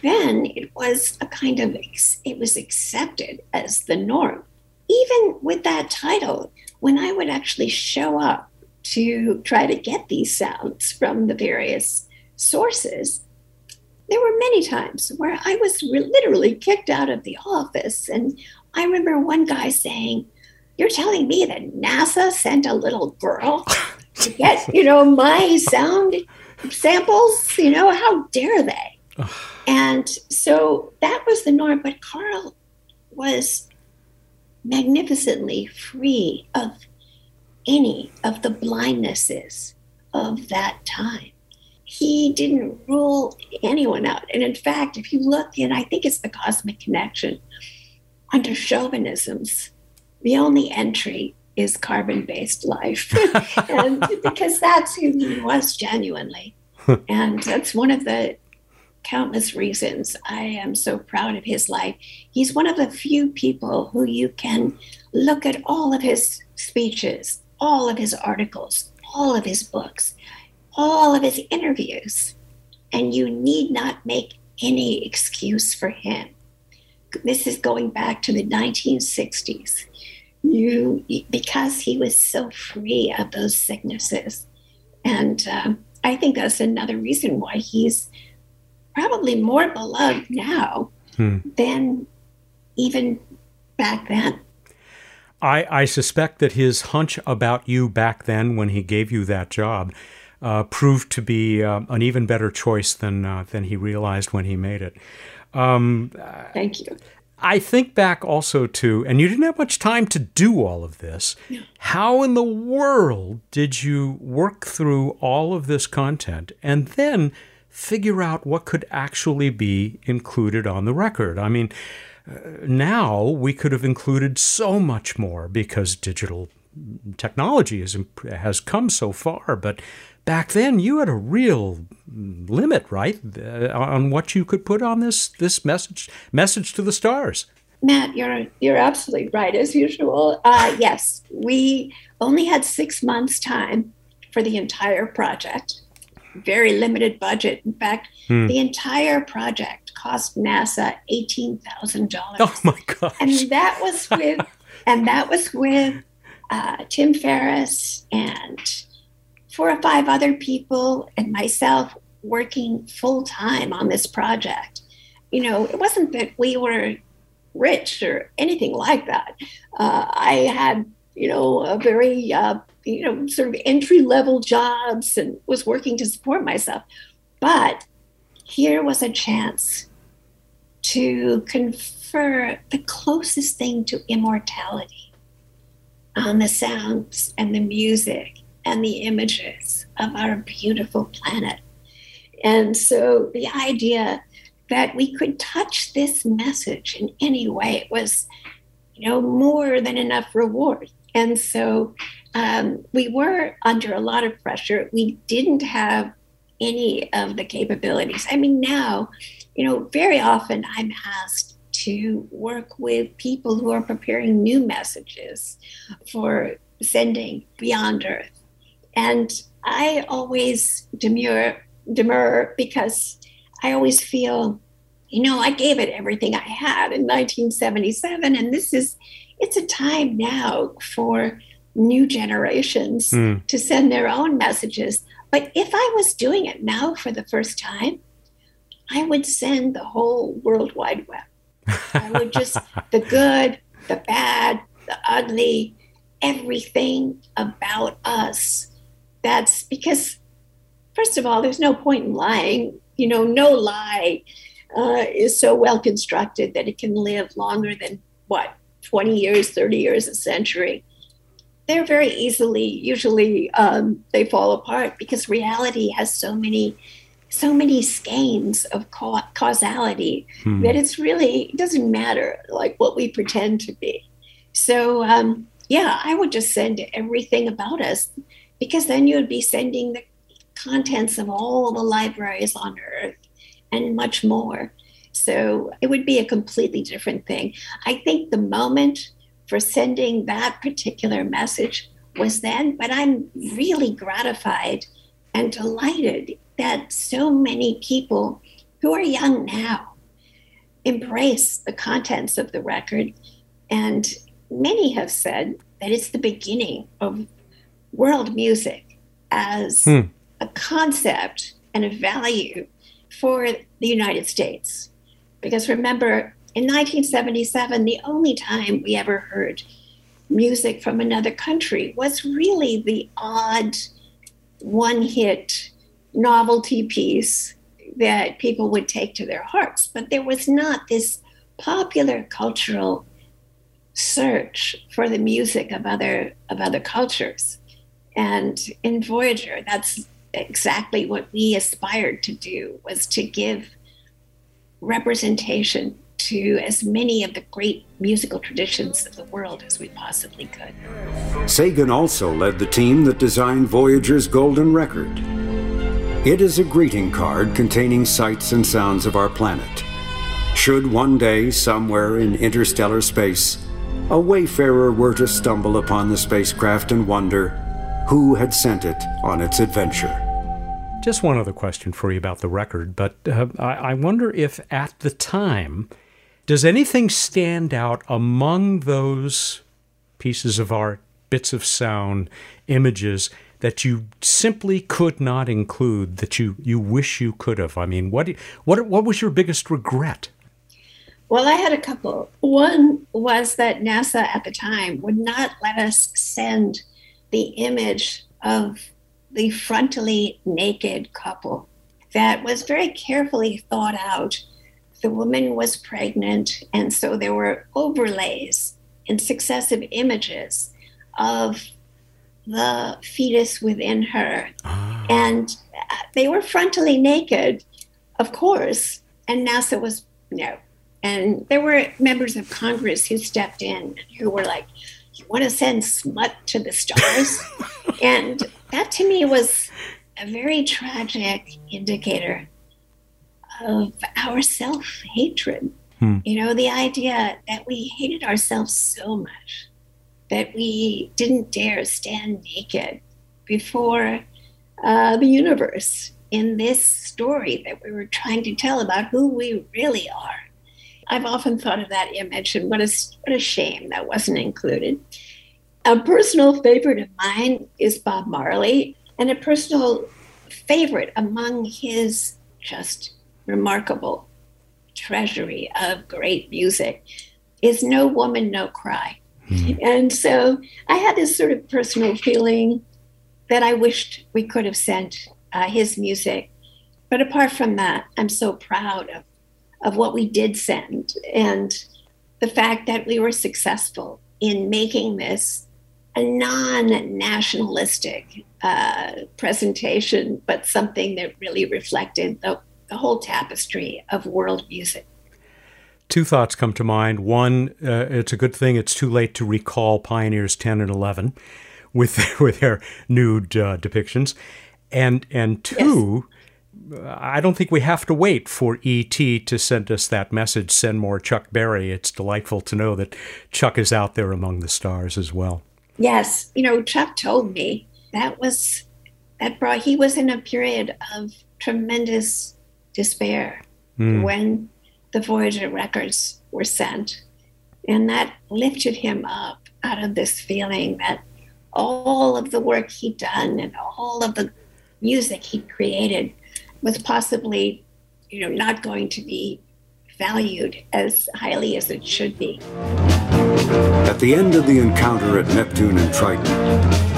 then it was a kind of, it was accepted as the norm. Even with that title, when I would actually show up to try to get these sounds from the various sources, there were many times where I was re- literally kicked out of the office. And I remember one guy saying, "You're telling me that NASA sent a little girl to get, you know, my sound samples? You know, how dare they?" And so that was the norm. But Carl was magnificently free of any of the blindnesses of that time. He didn't rule anyone out. And in fact, if you look, and I think it's the Cosmic Connection, under chauvinisms, the only entry is carbon-based life. And because that's who he was genuinely. And that's one of the countless reasons I am so proud of his life. He's one of the few people who you can look at all of his speeches, all of his articles, all of his books, all of his interviews, and you need not make any excuse for him. This is going back to the nineteen sixties. You, because he was so free of those sicknesses. And um, I think that's another reason why he's probably more beloved now hmm. than even back then. I, I suspect that his hunch about you back then, when he gave you that job, Uh, proved to be uh, an even better choice than uh, than he realized when he made it. Um, Thank you. I think back also to, and you didn't have much time to do all of this. No. How in the world did you work through all of this content and then figure out what could actually be included on the record? I mean, uh, now we could have included so much more because digital technology has, has come so far, but back then you had a real limit, right, uh, on what you could put on this this message message to the stars. Matt, you're you're absolutely right, as usual. Uh, yes, we only had six months' time for the entire project. Very limited budget. In fact, hmm. the entire project cost NASA eighteen thousand dollars. Oh my gosh! And that was with, and that was with. Uh, Tim Ferriss and four or five other people and myself working full time on this project. You know, it wasn't that we were rich or anything like that. Uh, I had, you know, a very, uh, you know, sort of entry level jobs and was working to support myself. But here was a chance to confer the closest thing to immortality on the sounds and the music and the images of our beautiful planet. And so the idea that we could touch this message in any way. It was, you know, more than enough reward. And so um, we were under a lot of pressure. We didn't have any of the capabilities. I mean, now, you know, very often I'm asked to work with people who are preparing new messages for sending beyond Earth. And I always demur, demur because I always feel, you know, I gave it everything I had in nineteen seventy-seven. And this is, it's a time now for new generations mm. to send their own messages. But if I was doing it now for the first time, I would send the whole World Wide Web. I would just, the good, the bad, the ugly, everything about us. That's because, first of all, there's no point in lying. You know, no lie uh, is so well constructed that it can live longer than, what, twenty years, thirty years, a century. They're very easily, usually um, they fall apart because reality has so many so many skeins of ca- causality hmm. that it's really, it doesn't matter like what we pretend to be. So um, yeah, I would just send everything about us, because then you would be sending the contents of all the libraries on Earth and much more. So it would be a completely different thing. I think the moment for sending that particular message was then, but I'm really gratified and delighted that so many people who are young now embrace the contents of the record. And many have said that it's the beginning of world music as hmm. a concept and a value for the United States. Because remember, in nineteen seventy-seven, the only time we ever heard music from another country was really the odd one-hit novelty piece that people would take to their hearts. But there was not this popular cultural search for the music of other of other cultures. And in Voyager, that's exactly what we aspired to do, was to give representation to as many of the great musical traditions of the world as we possibly could. Sagan also led the team that designed Voyager's golden record. It is a greeting card containing sights and sounds of our planet. Should one day, somewhere in interstellar space, a wayfarer were to stumble upon the spacecraft and wonder who had sent it on its adventure. Just one other question for you about the record, but uh, I wonder if at the time, does anything stand out among those pieces of art, bits of sound, images, that you simply could not include, that you, you wish you could have? I mean, what, what what was your biggest regret? Well, I had a couple. One was that NASA at the time would not let us send the image of the frontally naked couple. That was very carefully thought out. The woman was pregnant, and so there were overlays and successive images of the fetus within her. Ah. And they were frontally naked, of course, and NASA was, no. And there were members of Congress who stepped in, who were like, you want to send smut to the stars? And that to me was a very tragic indicator of our self-hatred. Hmm. You know, the idea that we hated ourselves so much that we didn't dare stand naked before uh, the universe in this story that we were trying to tell about who we really are. I've often thought of that image, and what a, what a shame that wasn't included. A personal favorite of mine is Bob Marley, and a personal favorite among his just remarkable treasury of great music is No Woman, No Cry. Mm-hmm. And so I had this sort of personal feeling that I wished we could have sent uh, his music. But apart from that, I'm so proud of of what we did send, and the fact that we were successful in making this a non-nationalistic uh, presentation, but something that really reflected the the whole tapestry of world music. Two thoughts come to mind. One, uh, it's a good thing it's too late to recall Pioneers ten and eleven with, with their nude uh, depictions. And, and two, yes. I don't think we have to wait for E T to send us that message, send more Chuck Berry. It's delightful to know that Chuck is out there among the stars as well. Yes. You know, Chuck told me that was, that brought, he was in a period of tremendous despair mm. when the Voyager records were sent. And that lifted him up out of this feeling that all of the work he'd done and all of the music he'd created was possibly, you know, not going to be valued as highly as it should be. At the end of the encounter at Neptune and Triton,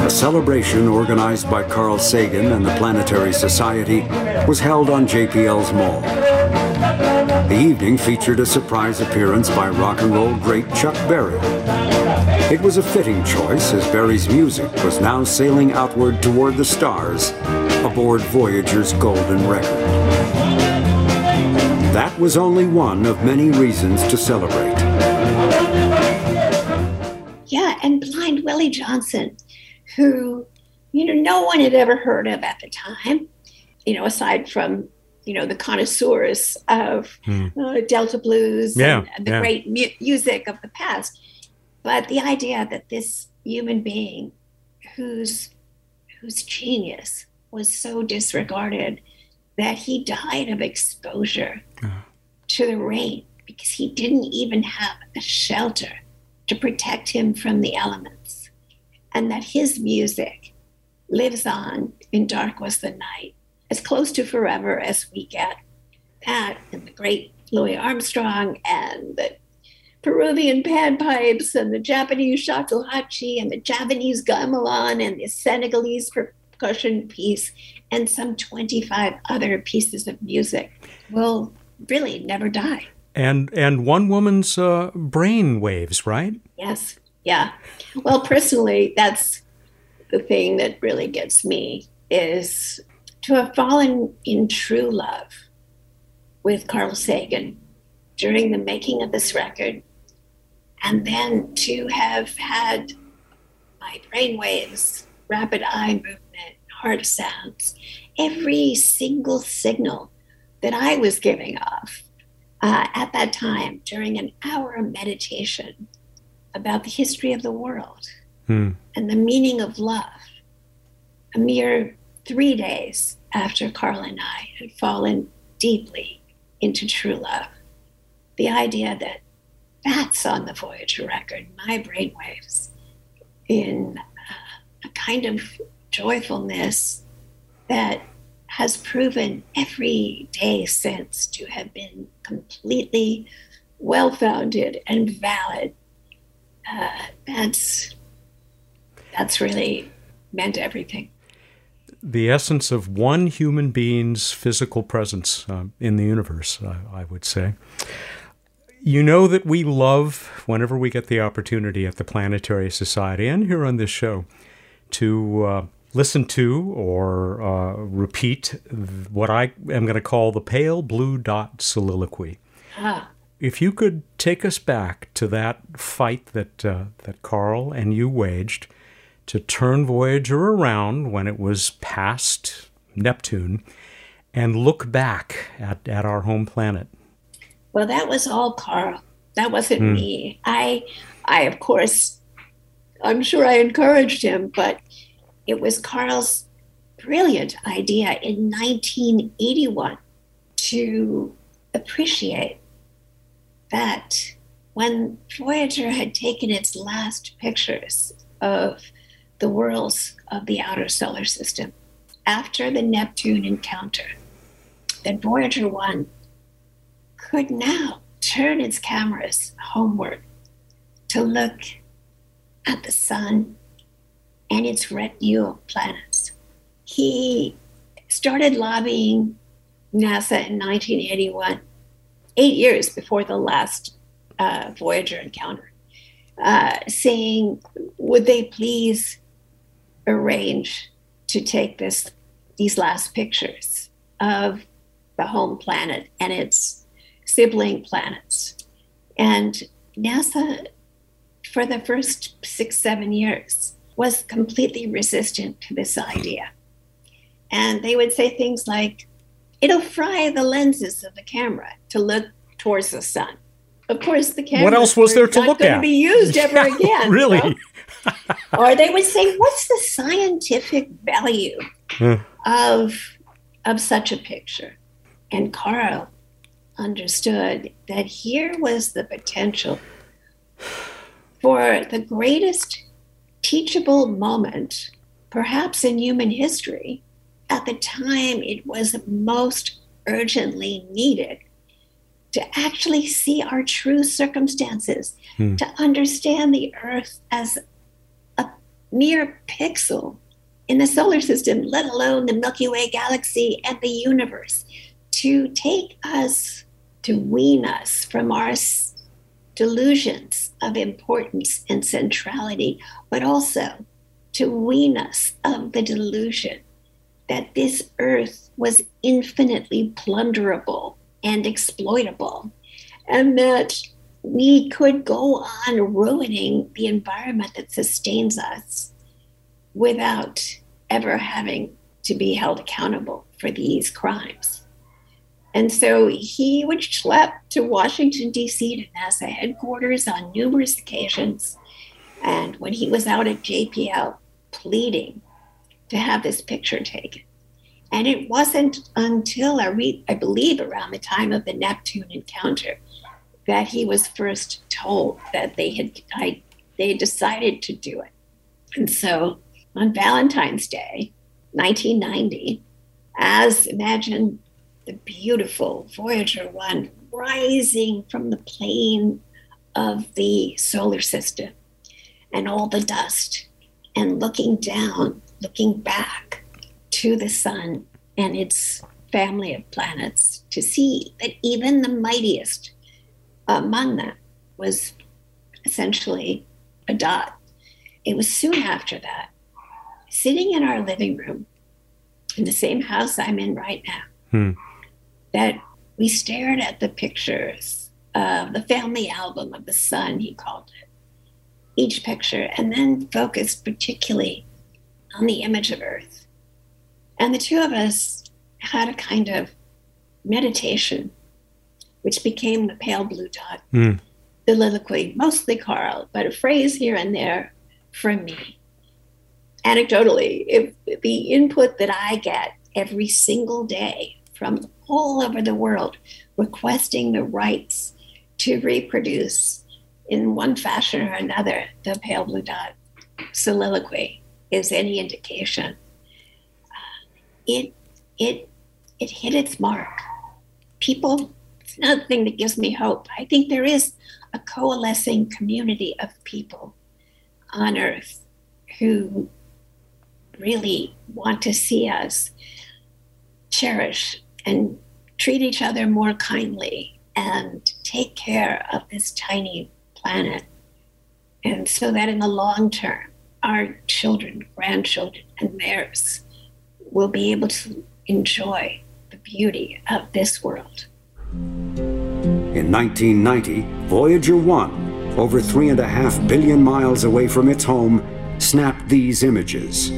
a celebration organized by Carl Sagan and the Planetary Society was held on J P L's Mall. The evening featured a surprise appearance by rock and roll great Chuck Berry. It was a fitting choice, as Berry's music was now sailing outward toward the stars aboard Voyager's golden record. That was only one of many reasons to celebrate. Yeah, and Blind Willie Johnson, who, you know, no one had ever heard of at the time, you know, aside from, you know, the connoisseurs of mm. uh, Delta Blues yeah, and the yeah. great mu- music of the past. But the idea that this human being whose, whose genius was so disregarded that he died of exposure uh. to the rain because he didn't even have a shelter to protect him from the elements, and that his music lives on in Dark Was the Night, as close to forever as we get. That and the great Louis Armstrong and the Peruvian panpipes and the Japanese shakuhachi and the Japanese gamelan and the Senegalese percussion piece and some twenty-five other pieces of music will really never die. And and one woman's uh, brain waves, right? Yes. Yeah. Well, personally, that's the thing that really gets me, is to have fallen in true love with Carl Sagan during the making of this record, and then to have had my brain waves, rapid eye movement, heart sounds, every single signal that I was giving off Uh, at that time, during an hour of meditation about the history of the world hmm. and the meaning of love, a mere three days after Carl and I had fallen deeply into true love. The idea that that's on the Voyager record, my brainwaves, in uh, a kind of joyfulness that has proven every day since to have been completely well-founded and valid. Uh, that's that's really meant everything. The essence of one human being's physical presence uh, in the universe, uh, I would say. You know that we love, whenever we get the opportunity at the Planetary Society and here on this show, to Uh, listen to or uh, repeat what I am going to call the Pale Blue Dot soliloquy. Ah. If you could take us back to that fight that uh, that Carl and you waged to turn Voyager around when it was past Neptune and look back at, at our home planet. Well, that was all Carl. That wasn't mm. me. I, I, of course, I'm sure I encouraged him, but it was Carl's brilliant idea in nineteen eighty-one to appreciate that when Voyager had taken its last pictures of the worlds of the outer solar system, after the Neptune encounter, that Voyager one could now turn its cameras homeward to look at the sun and its retinue of planets. He started lobbying NASA in nineteen eighty-one, eight years before the last uh, Voyager encounter, uh, saying, would they please arrange to take this, these last pictures of the home planet and its sibling planets. And NASA, for the first six, seven years, was completely resistant to this idea. And they would say things like, it'll fry the lenses of the camera to look towards the sun. Of course, the camera. What else was there to look at? Not going to be used ever yeah, again. Really? You know? Or they would say, "What's the scientific value mm. of of such a picture?" And Carl understood that here was the potential for the greatest teachable moment, perhaps in human history. At the time, it was most urgently needed. To actually see our true circumstances, hmm. to understand the Earth as a mere pixel in the solar system, let alone the Milky Way galaxy and the universe, to take us, to wean us from our delusions of importance and centrality, but also to wean us of the delusion that this Earth was infinitely plunderable and exploitable, and that we could go on ruining the environment that sustains us without ever having to be held accountable for these crimes. And so he would schlep to Washington, D C to NASA headquarters on numerous occasions. And when he was out at J P L pleading to have this picture taken, and it wasn't until, I, re I believe, around the time of the Neptune encounter that he was first told that they had I, they decided to do it. And so on Valentine's Day, nineteen ninety, as imagine the beautiful Voyager one rising from the plane of the solar system and all the dust and looking down, looking back, to the sun and its family of planets, to see that even the mightiest among them was essentially a dot. It was soon after that, sitting in our living room in the same house I'm in right now, hmm. that we stared at the pictures of the family album of the sun, he called it, each picture, and then focused particularly on the image of Earth. And the two of us had a kind of meditation, which became the Pale Blue Dot mm. soliloquy, mostly Carl, but a phrase here and there from me. Anecdotally, if the input that I get every single day from all over the world requesting the rights to reproduce in one fashion or another the Pale Blue Dot soliloquy is any indication. It, it, it hit its mark. People, it's another thing that gives me hope. I think there is a coalescing community of people on Earth who really want to see us cherish and treat each other more kindly and take care of this tiny planet. And so that in the long term, our children, grandchildren, and theirs we'll be able to enjoy the beauty of this world. In nineteen ninety, Voyager one, over three and a half billion miles away from its home, snapped these images.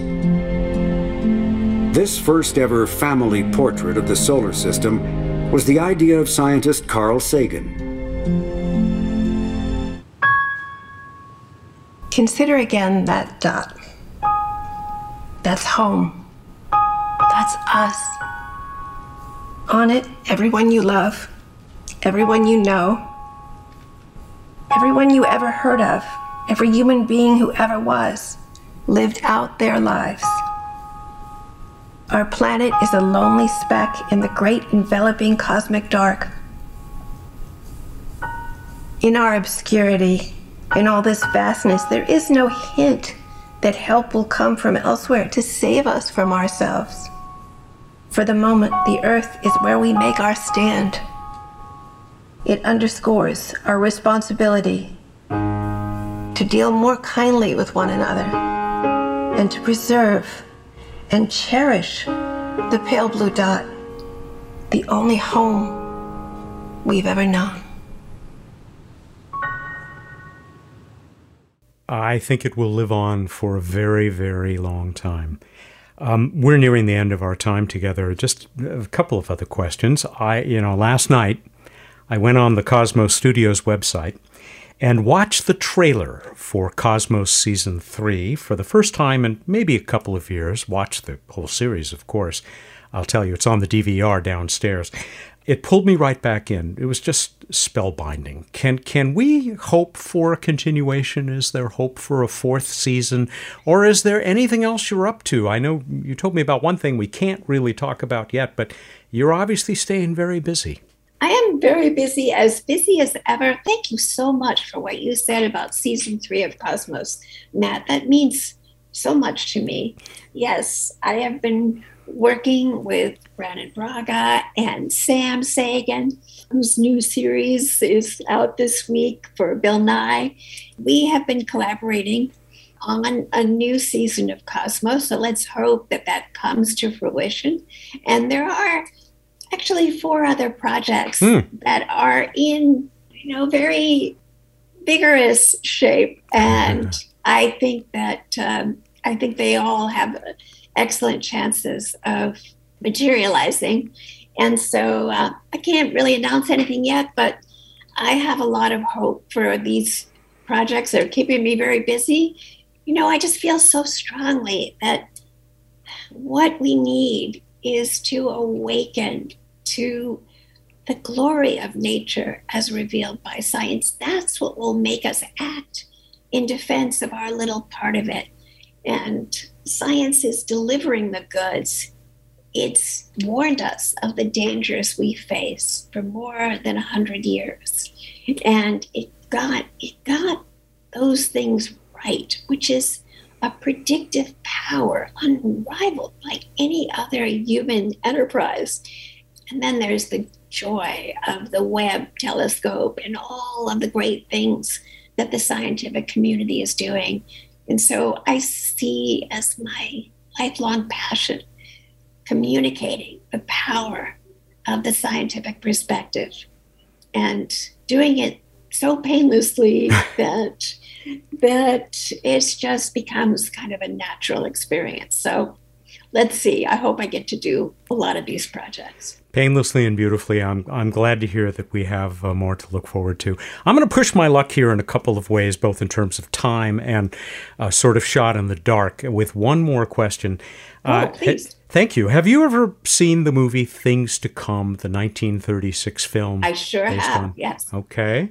This first ever family portrait of the solar system was the idea of scientist Carl Sagan. Consider again that dot. That's home. That's us. On it, everyone you love, everyone you know, everyone you ever heard of, every human being who ever was, lived out their lives. Our planet is a lonely speck in the great enveloping cosmic dark. In our obscurity, in all this vastness, there is no hint that help will come from elsewhere to save us from ourselves. For the moment, the Earth is where we make our stand. It underscores our responsibility to deal more kindly with one another and to preserve and cherish the Pale Blue Dot the only home we've ever known. I think it will live on for a very, very long time. Um, we're nearing the end of our time together. Just a couple of other questions. I, you know, last night I went on the Cosmos Studios website and watched the trailer for Cosmos Season three for the first time in maybe a couple of years. Watched the whole series, of course. I'll tell you, it's on the D V R downstairs. It pulled me right back in. It was just spellbinding. Can can we hope for a continuation? Is there hope for a fourth season? Or is there anything else you're up to? I know you told me about one thing we can't really talk about yet, but you're obviously staying very busy. I am very busy, as busy as ever. Thank you so much for what you said about Season three of Cosmos, Matt. That means so much to me. Yes, I have been working with Brandon Braga and Sam Sagan, whose new series is out this week for Bill Nye. We have been collaborating on a new season of Cosmos, so let's hope that that comes to fruition. And there are actually four other projects mm. that are in, you know, very vigorous shape, and mm. I think that um, I think they all have a, excellent chances of materializing. And so uh, I can't really announce anything yet, but I have a lot of hope for these projects. They're keeping me very busy. You know, I just feel so strongly that what we need is to awaken to the glory of nature as revealed by science. That's what will make us act in defense of our little part of it. And science is delivering the goods. It's warned us of the dangers we face for more than one hundred years. And it got, it got those things right, which is a predictive power unrivaled by any other human enterprise. And then there's the joy of the Webb telescope and all of the great things that the scientific community is doing. And so I see as my lifelong passion communicating the power of the scientific perspective and doing it so painlessly that that it just becomes kind of a natural experience. So let's see. I hope I get to do a lot of these projects. Painlessly and beautifully. I'm I'm glad to hear that we have uh, more to look forward to. I'm going to push my luck here in a couple of ways, both in terms of time and uh, sort of shot in the dark, with one more question. Uh, oh, please. H- thank you. Have you ever seen the movie Things to Come, the nineteen thirty-six film? I sure have, on? yes. Okay.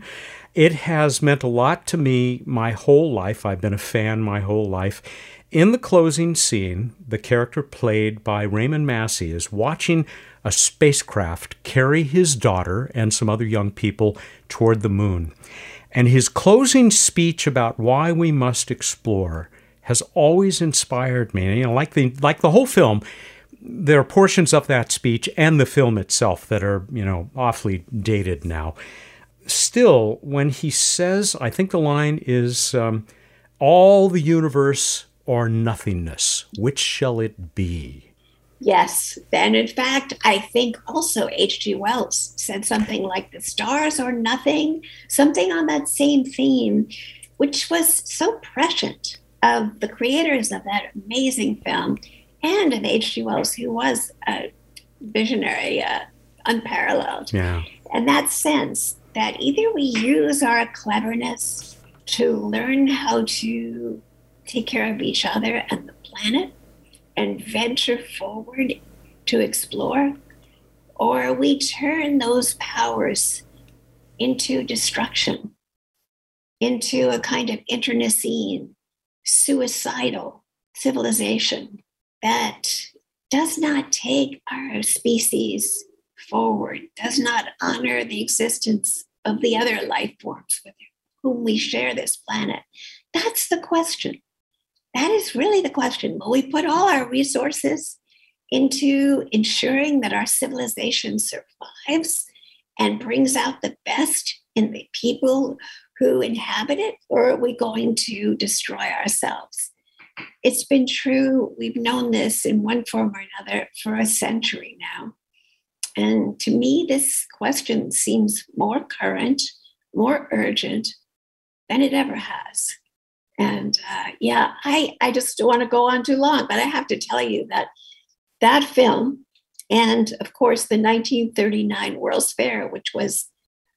It has meant a lot to me my whole life. I've been a fan my whole life. In the closing scene, the character played by Raymond Massey is watching a spacecraft carry his daughter and some other young people toward the moon. And his closing speech about why we must explore has always inspired me. And, you know, like the like the whole film, there are portions of that speech and the film itself that are, you know, awfully dated now. Still, when he says, I think the line is, um, all the universe or nothingness, which shall it be? Yes, and in fact, I think also H G. Wells said something like the stars or nothing, something on that same theme, which was so prescient of the creators of that amazing film and of H G. Wells, who was a visionary, uh, unparalleled. Yeah. And that sense that either we use our cleverness to learn how to take care of each other and the planet, and venture forward to explore, or we turn those powers into destruction, into a kind of internecine, suicidal civilization that does not take our species forward, does not honor the existence of the other life forms with whom we share this planet. That's the question. That is really the question. Will we put all our resources into ensuring that our civilization survives and brings out the best in the people who inhabit it, or are we going to destroy ourselves? It's been true. We've known this in one form or another for a century now. And to me, this question seems more current, more urgent than it ever has. And uh, yeah, I, I just don't want to go on too long, but I have to tell you that that film, and of course, the nineteen thirty-nine World's Fair, which was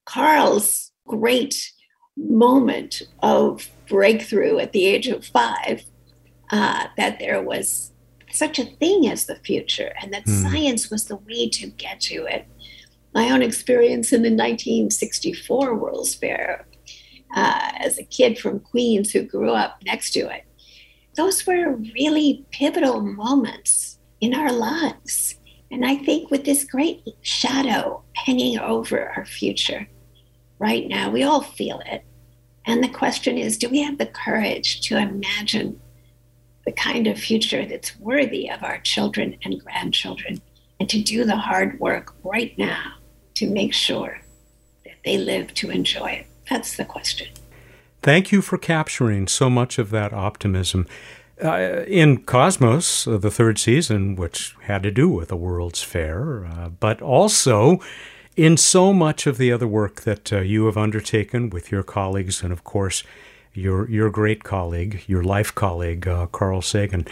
Carl's great moment of breakthrough at the age of five, uh, that there was such a thing as the future and that mm. science was the way to get to it. My own experience in the nineteen sixty-four World's Fair uh, as a kid from Queens who grew up next to it, those were really pivotal moments in our lives. And I think with this great shadow hanging over our future right now, we all feel it. And the question is, do we have the courage to imagine the kind of future that's worthy of our children and grandchildren, and to do the hard work right now to make sure that they live to enjoy it? That's the question. Thank you for capturing so much of that optimism. Uh, in Cosmos, uh, the third season, which had to do with the World's Fair, uh, but also in so much of the other work that uh, you have undertaken with your colleagues and, of course, your your great colleague, your life colleague, uh, Carl Sagan.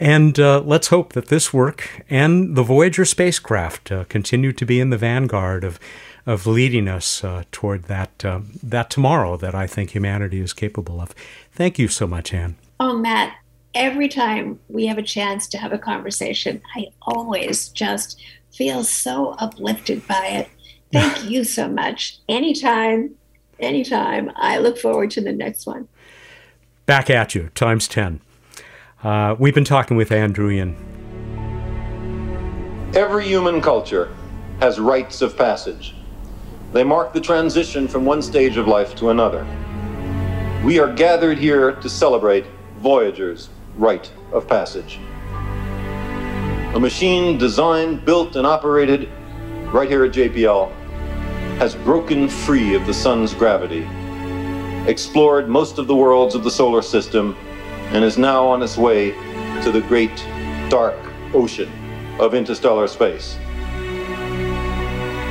And uh, let's hope that this work and the Voyager spacecraft uh, continue to be in the vanguard of of leading us uh, toward that uh, that tomorrow that I think humanity is capable of. Thank you so much, Ann. Oh, Matt. Every time we have a chance to have a conversation, I always just feel so uplifted by it. Thank you so much. Anytime, anytime. I look forward to the next one. Back at you, times ten. Uh, we've been talking with Ann Druyan. Every human culture has rites of passage. They mark the transition from one stage of life to another. We are gathered here to celebrate Voyager's rite of passage. A machine designed, built, and operated right here at J P L has broken free of the sun's gravity, explored most of the worlds of the solar system, and is now on its way to the great dark ocean of interstellar space.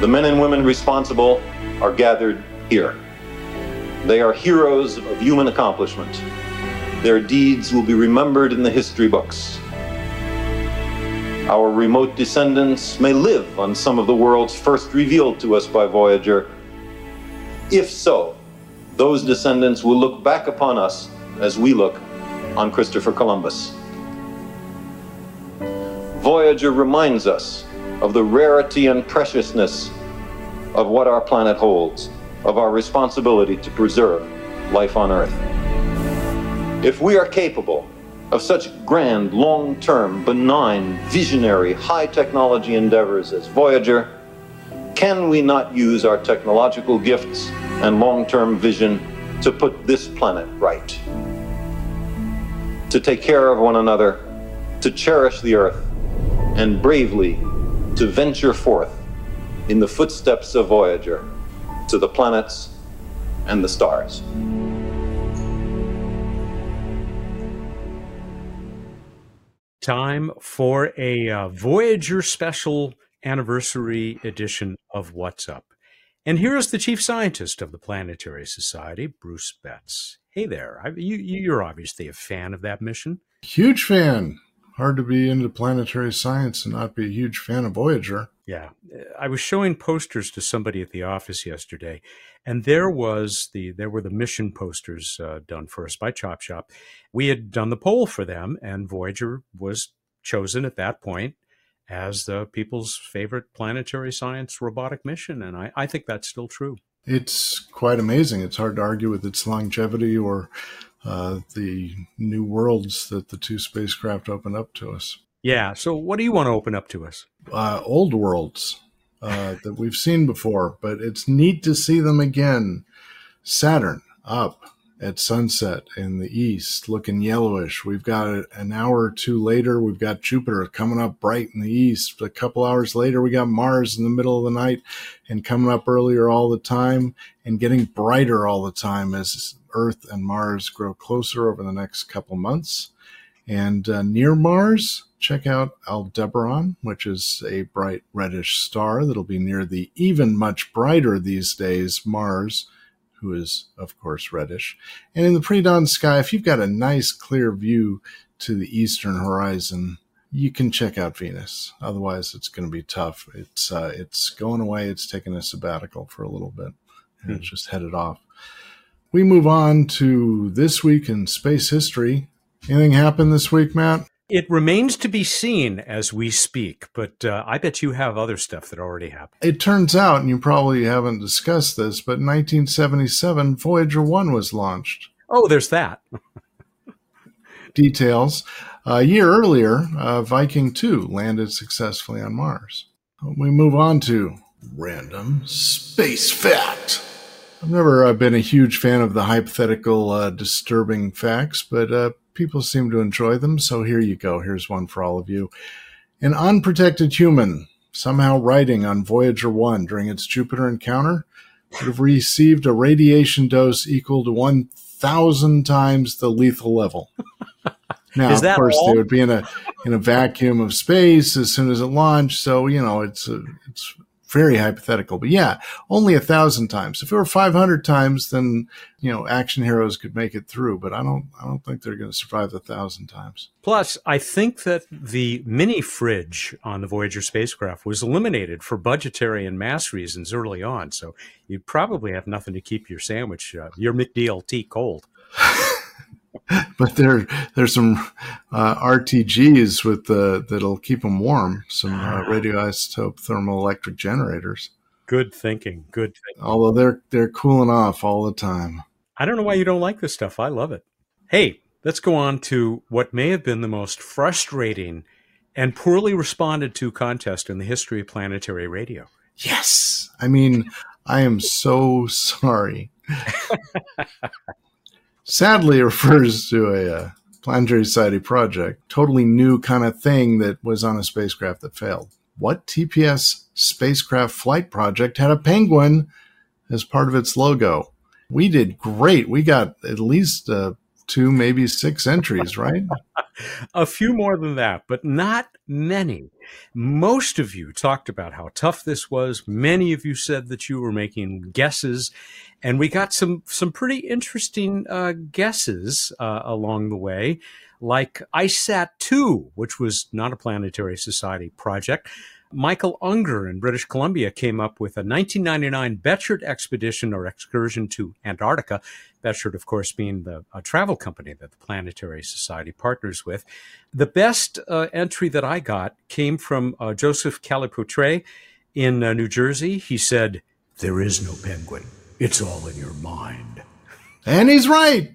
The men and women responsible are gathered here. They are heroes of human accomplishment. Their deeds will be remembered in the history books. Our remote descendants may live on some of the worlds first revealed to us by Voyager. If so, those descendants will look back upon us as we look on Christopher Columbus. Voyager reminds us of the rarity and preciousness of what our planet holds, of our responsibility to preserve life on Earth. If we are capable of such grand, long-term, benign, visionary, high-technology endeavors as Voyager, can we not use our technological gifts and long-term vision to put this planet right? To take care of one another, to cherish the Earth, and bravely to venture forth in the footsteps of Voyager to the planets and the stars. Time for a uh, Voyager special anniversary edition of What's Up. And here is the chief scientist of the Planetary Society, Bruce Betts. Hey there. I, you, you're obviously a fan of that mission. Huge fan. Hard to be into planetary science and not be a huge fan of Voyager. Yeah. I was showing posters to somebody at the office yesterday, and there was the there were the mission posters uh, done for us by Chop Shop. We had done the poll for them, and Voyager was chosen at that point as the people's favorite planetary science robotic mission, and I, I think that's still true. It's quite amazing. It's hard to argue with its longevity or uh, the new worlds that the two spacecraft open up to us. Yeah. So what do you want to open up to us? Uh, old worlds uh, that we've seen before, but it's neat to see them again. Saturn up at sunset in the east, looking yellowish. We've got an hour or two later, we've got Jupiter coming up bright in the east. A couple hours later, we got Mars in the middle of the night and coming up earlier all the time and getting brighter all the time as Earth and Mars grow closer over the next couple months. And uh, near Mars, check out Aldebaran, which is a bright reddish star that'll be near the even much brighter these days Mars, who is, of course, reddish. And in the pre-dawn sky, if you've got a nice clear view to the eastern horizon, you can check out Venus. Otherwise, it's going to be tough. It's uh, it's going away. It's taking a sabbatical for a little bit, and mm. it's just headed off. We move on to This Week in Space History. Anything happened this week, Matt? It remains to be seen as we speak, but uh, I bet you have other stuff that already happened. It turns out, and you probably haven't discussed this, but in nineteen seventy-seven, Voyager one was launched. Oh, there's that. Details. A year earlier, uh, Viking two landed successfully on Mars. We move on to Random Space Fact. I've never uh, been a huge fan of the hypothetical uh, disturbing facts, but uh, people seem to enjoy them, so here you go. Here's one for all of you. An unprotected human, somehow riding on Voyager one during its Jupiter encounter, would have received a radiation dose equal to one thousand times the lethal level. Now, of course, all? they would be in a in a vacuum of space as soon as it launched, so, you know, it's a, it's very hypothetical, but yeah, only a thousand times. If it were five hundred times, then, you know, action heroes could make it through, but I don't, I don't think they're going to survive a thousand times. Plus, I think that the mini fridge on the Voyager spacecraft was eliminated for budgetary and mass reasons early on. So you probably have nothing to keep your sandwich, uh, your McDLT cold. But there, there's some uh, R T Gs with the that'll keep them warm. Some uh, radioisotope thermoelectric generators. Good thinking. Good thinking. Although they're they're cooling off all the time. I don't know why you don't like this stuff. I love it. Hey, let's go on to what may have been the most frustrating and poorly responded to contest in the history of planetary radio. Yes, I mean, I am so sorry. Sadly refers to a uh, Planetary Society project, totally new kind of thing that was on a spacecraft that failed. What T P S spacecraft flight project had a penguin as part of its logo? We did great. We got at least uh, two, maybe six entries, right? A few more than that, but not many. Most of you talked about how tough this was. Many of you said that you were making guesses. And we got some some pretty interesting uh, guesses uh, along the way, like I SAT two, which was not a Planetary Society project. Michael Unger in British Columbia came up with a nineteen ninety-nine Betchard expedition or excursion to Antarctica, Betchard, of course, being the a travel company that the Planetary Society partners with. The best uh, entry that I got came from uh, Joseph Caliputre in uh, New Jersey. He said, "There is no penguin. It's all in your mind." And he's right.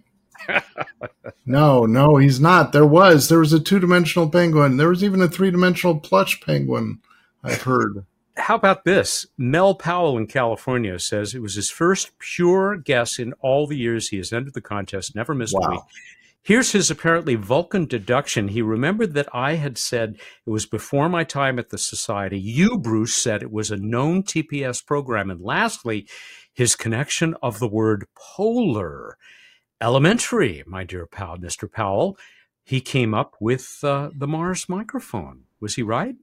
No, no, he's not. There was. There was a two-dimensional penguin. There was even a three-dimensional plush penguin, I've heard. How about this? Mel Powell in California says it was his first pure guess in all the years he has entered the contest, never missed wow. a week. Here's his apparently Vulcan deduction. He remembered that I had said it was before my time at the Society. You, Bruce, said it was a known T P S program. And lastly, his connection of the word polar. Elementary, my dear pal, Mister Powell. He came up with uh, the Mars microphone. Was he right?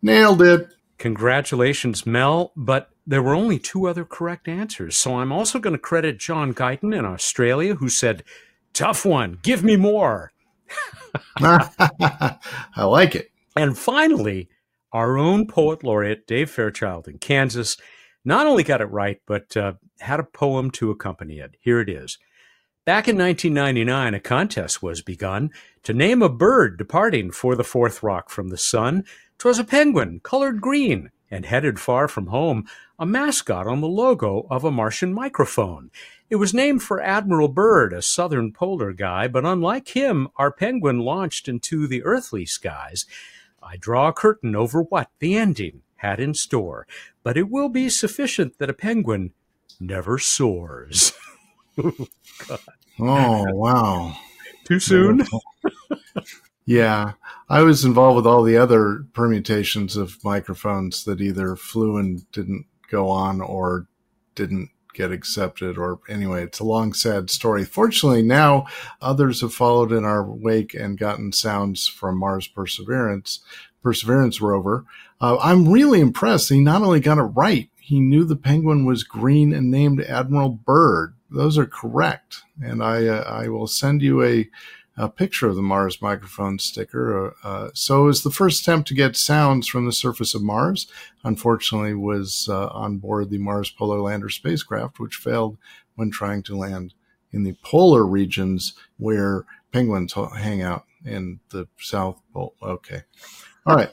Nailed it. Congratulations, Mel. But there were only two other correct answers. So I'm also going to credit John Guyton in Australia, who said, "Tough one. Give me more." I like it. And finally, our own poet laureate, Dave Fairchild in Kansas, not only got it right, but uh, had a poem to accompany it. Here it is. Back in nineteen ninety-nine, a contest was begun to name a bird departing for the fourth rock from the sun. 'Twas a penguin, colored green, and headed far from home, a mascot on the logo of a Martian microphone. It was named for Admiral Byrd, a southern polar guy, but unlike him, our penguin launched into the earthly skies. I draw a curtain over what the ending had in store, but it will be sufficient that a penguin never soars. Oh, God. Oh, wow. Too soon? Yeah. I was involved with all the other permutations of microphones that either flew and didn't go on or didn't get accepted, or anyway, it's a long, sad story. Fortunately, now others have followed in our wake and gotten sounds from Mars Perseverance, Perseverance rover. Uh, I'm really impressed. He not only got it right, he knew the penguin was green and named Admiral Byrd. Those are correct. And I, uh, I will send you a, a picture of the Mars microphone sticker. Uh, so it was the first attempt to get sounds from the surface of Mars. Unfortunately, was uh, on board the Mars Polar Lander spacecraft, which failed when trying to land in the polar regions where penguins hang out in the South Pole. Okay. All right.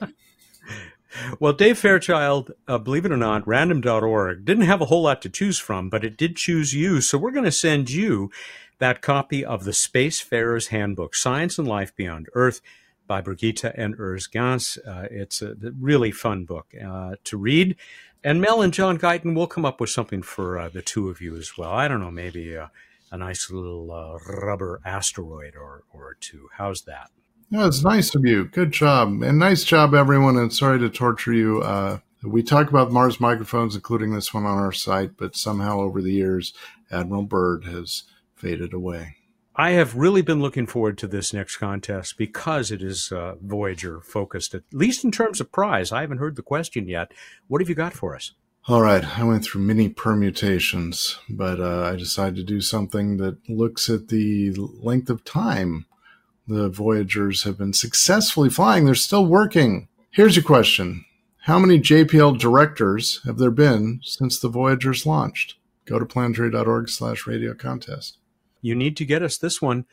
Well, Dave Fairchild, uh, believe it or not, random dot org, didn't have a whole lot to choose from, but it did choose you. So we're going to send you that copy of the Spacefarer's Handbook, Science and Life Beyond Earth, by Brigitte and Urs Gans. Uh, it's a really fun book uh, to read. And Mel and John Guyton will come up with something for uh, the two of you as well. I don't know, maybe uh, a nice little uh, rubber asteroid or, or two. How's that? No, it's nice of you. Good job. And nice job, everyone. And sorry to torture you. Uh, we talk about Mars microphones, including this one on our site, but somehow over the years, Admiral Byrd has faded away. I have really been looking forward to this next contest because it is uh, Voyager focused, at least in terms of prize. I haven't heard the question yet. What have you got for us? All right. I went through many permutations, but uh, I decided to do something that looks at the length of time the Voyagers have been successfully flying. They're still working. Here's your question. How many J P L directors have there been since the Voyagers launched? Go to planetary.org slash radio contest. You need to get us this one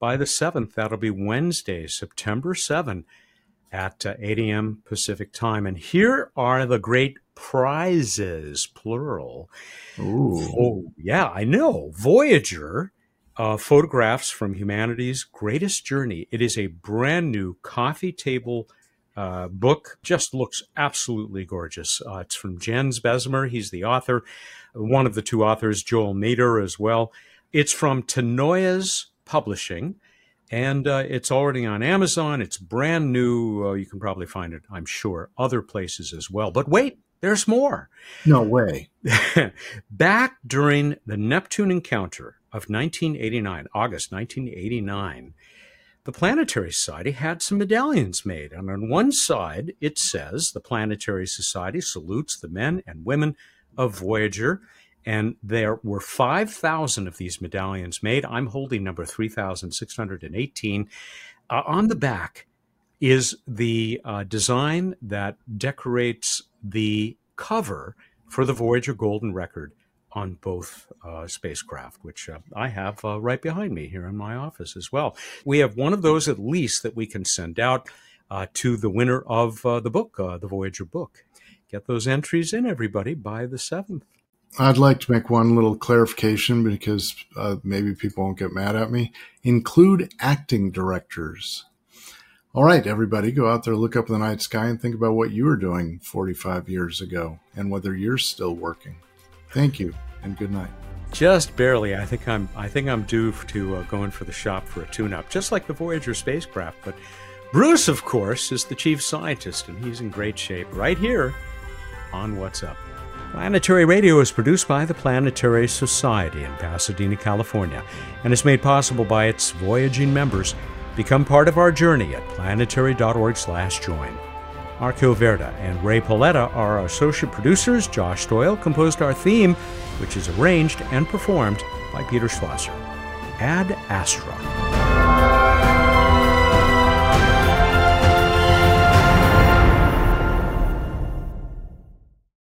by the seventh. That'll be Wednesday, September seventh at eight a.m. Pacific time. And here are the great prizes, plural. Ooh. Oh, yeah, I know. Voyager. Uh, photographs from humanity's greatest journey. It is a brand new coffee table uh, book. Just looks absolutely gorgeous. Uh, it's from Jens Besmer. He's the author. One of the two authors, Joel Nader, as well. It's from Tanoia's Publishing, and uh, it's already on Amazon. It's brand new. Uh, you can probably find it, I'm sure, other places as well. But wait, there's more. No way. Back during the Neptune encounter of nineteen eighty-nine, August nineteen eighty-nine, the Planetary Society had some medallions made. And on one side, it says, the Planetary Society salutes the men and women of Voyager. And there were five thousand of these medallions made. I'm holding number three thousand six hundred eighteen. Uh, on the back is the uh, design that decorates the cover for the Voyager Golden Record on both uh, spacecraft, which uh, I have uh, right behind me here in my office as well. We have one of those at least that we can send out uh, to the winner of uh, the book, uh, the Voyager book. Get those entries in, everybody, by the seventh. I'd like to make one little clarification because uh, maybe people won't get mad at me. Include acting directors. All right, everybody, go out there, look up in the night sky, and think about what you were doing forty-five years ago and whether you're still working. Thank you, and good night. Just barely. I think I'm I think I'm due to uh, going for the shop for a tune-up, just like the Voyager spacecraft. But Bruce, of course, is the chief scientist, and he's in great shape right here on What's Up. Planetary Radio is produced by the Planetary Society in Pasadena, California, and is made possible by its voyaging members. Become part of our journey at planetary.org slash join. Marco Verda and Ray Paletta are our associate producers. Josh Doyle composed our theme, which is arranged and performed by Peter Schlosser. Ad Astra.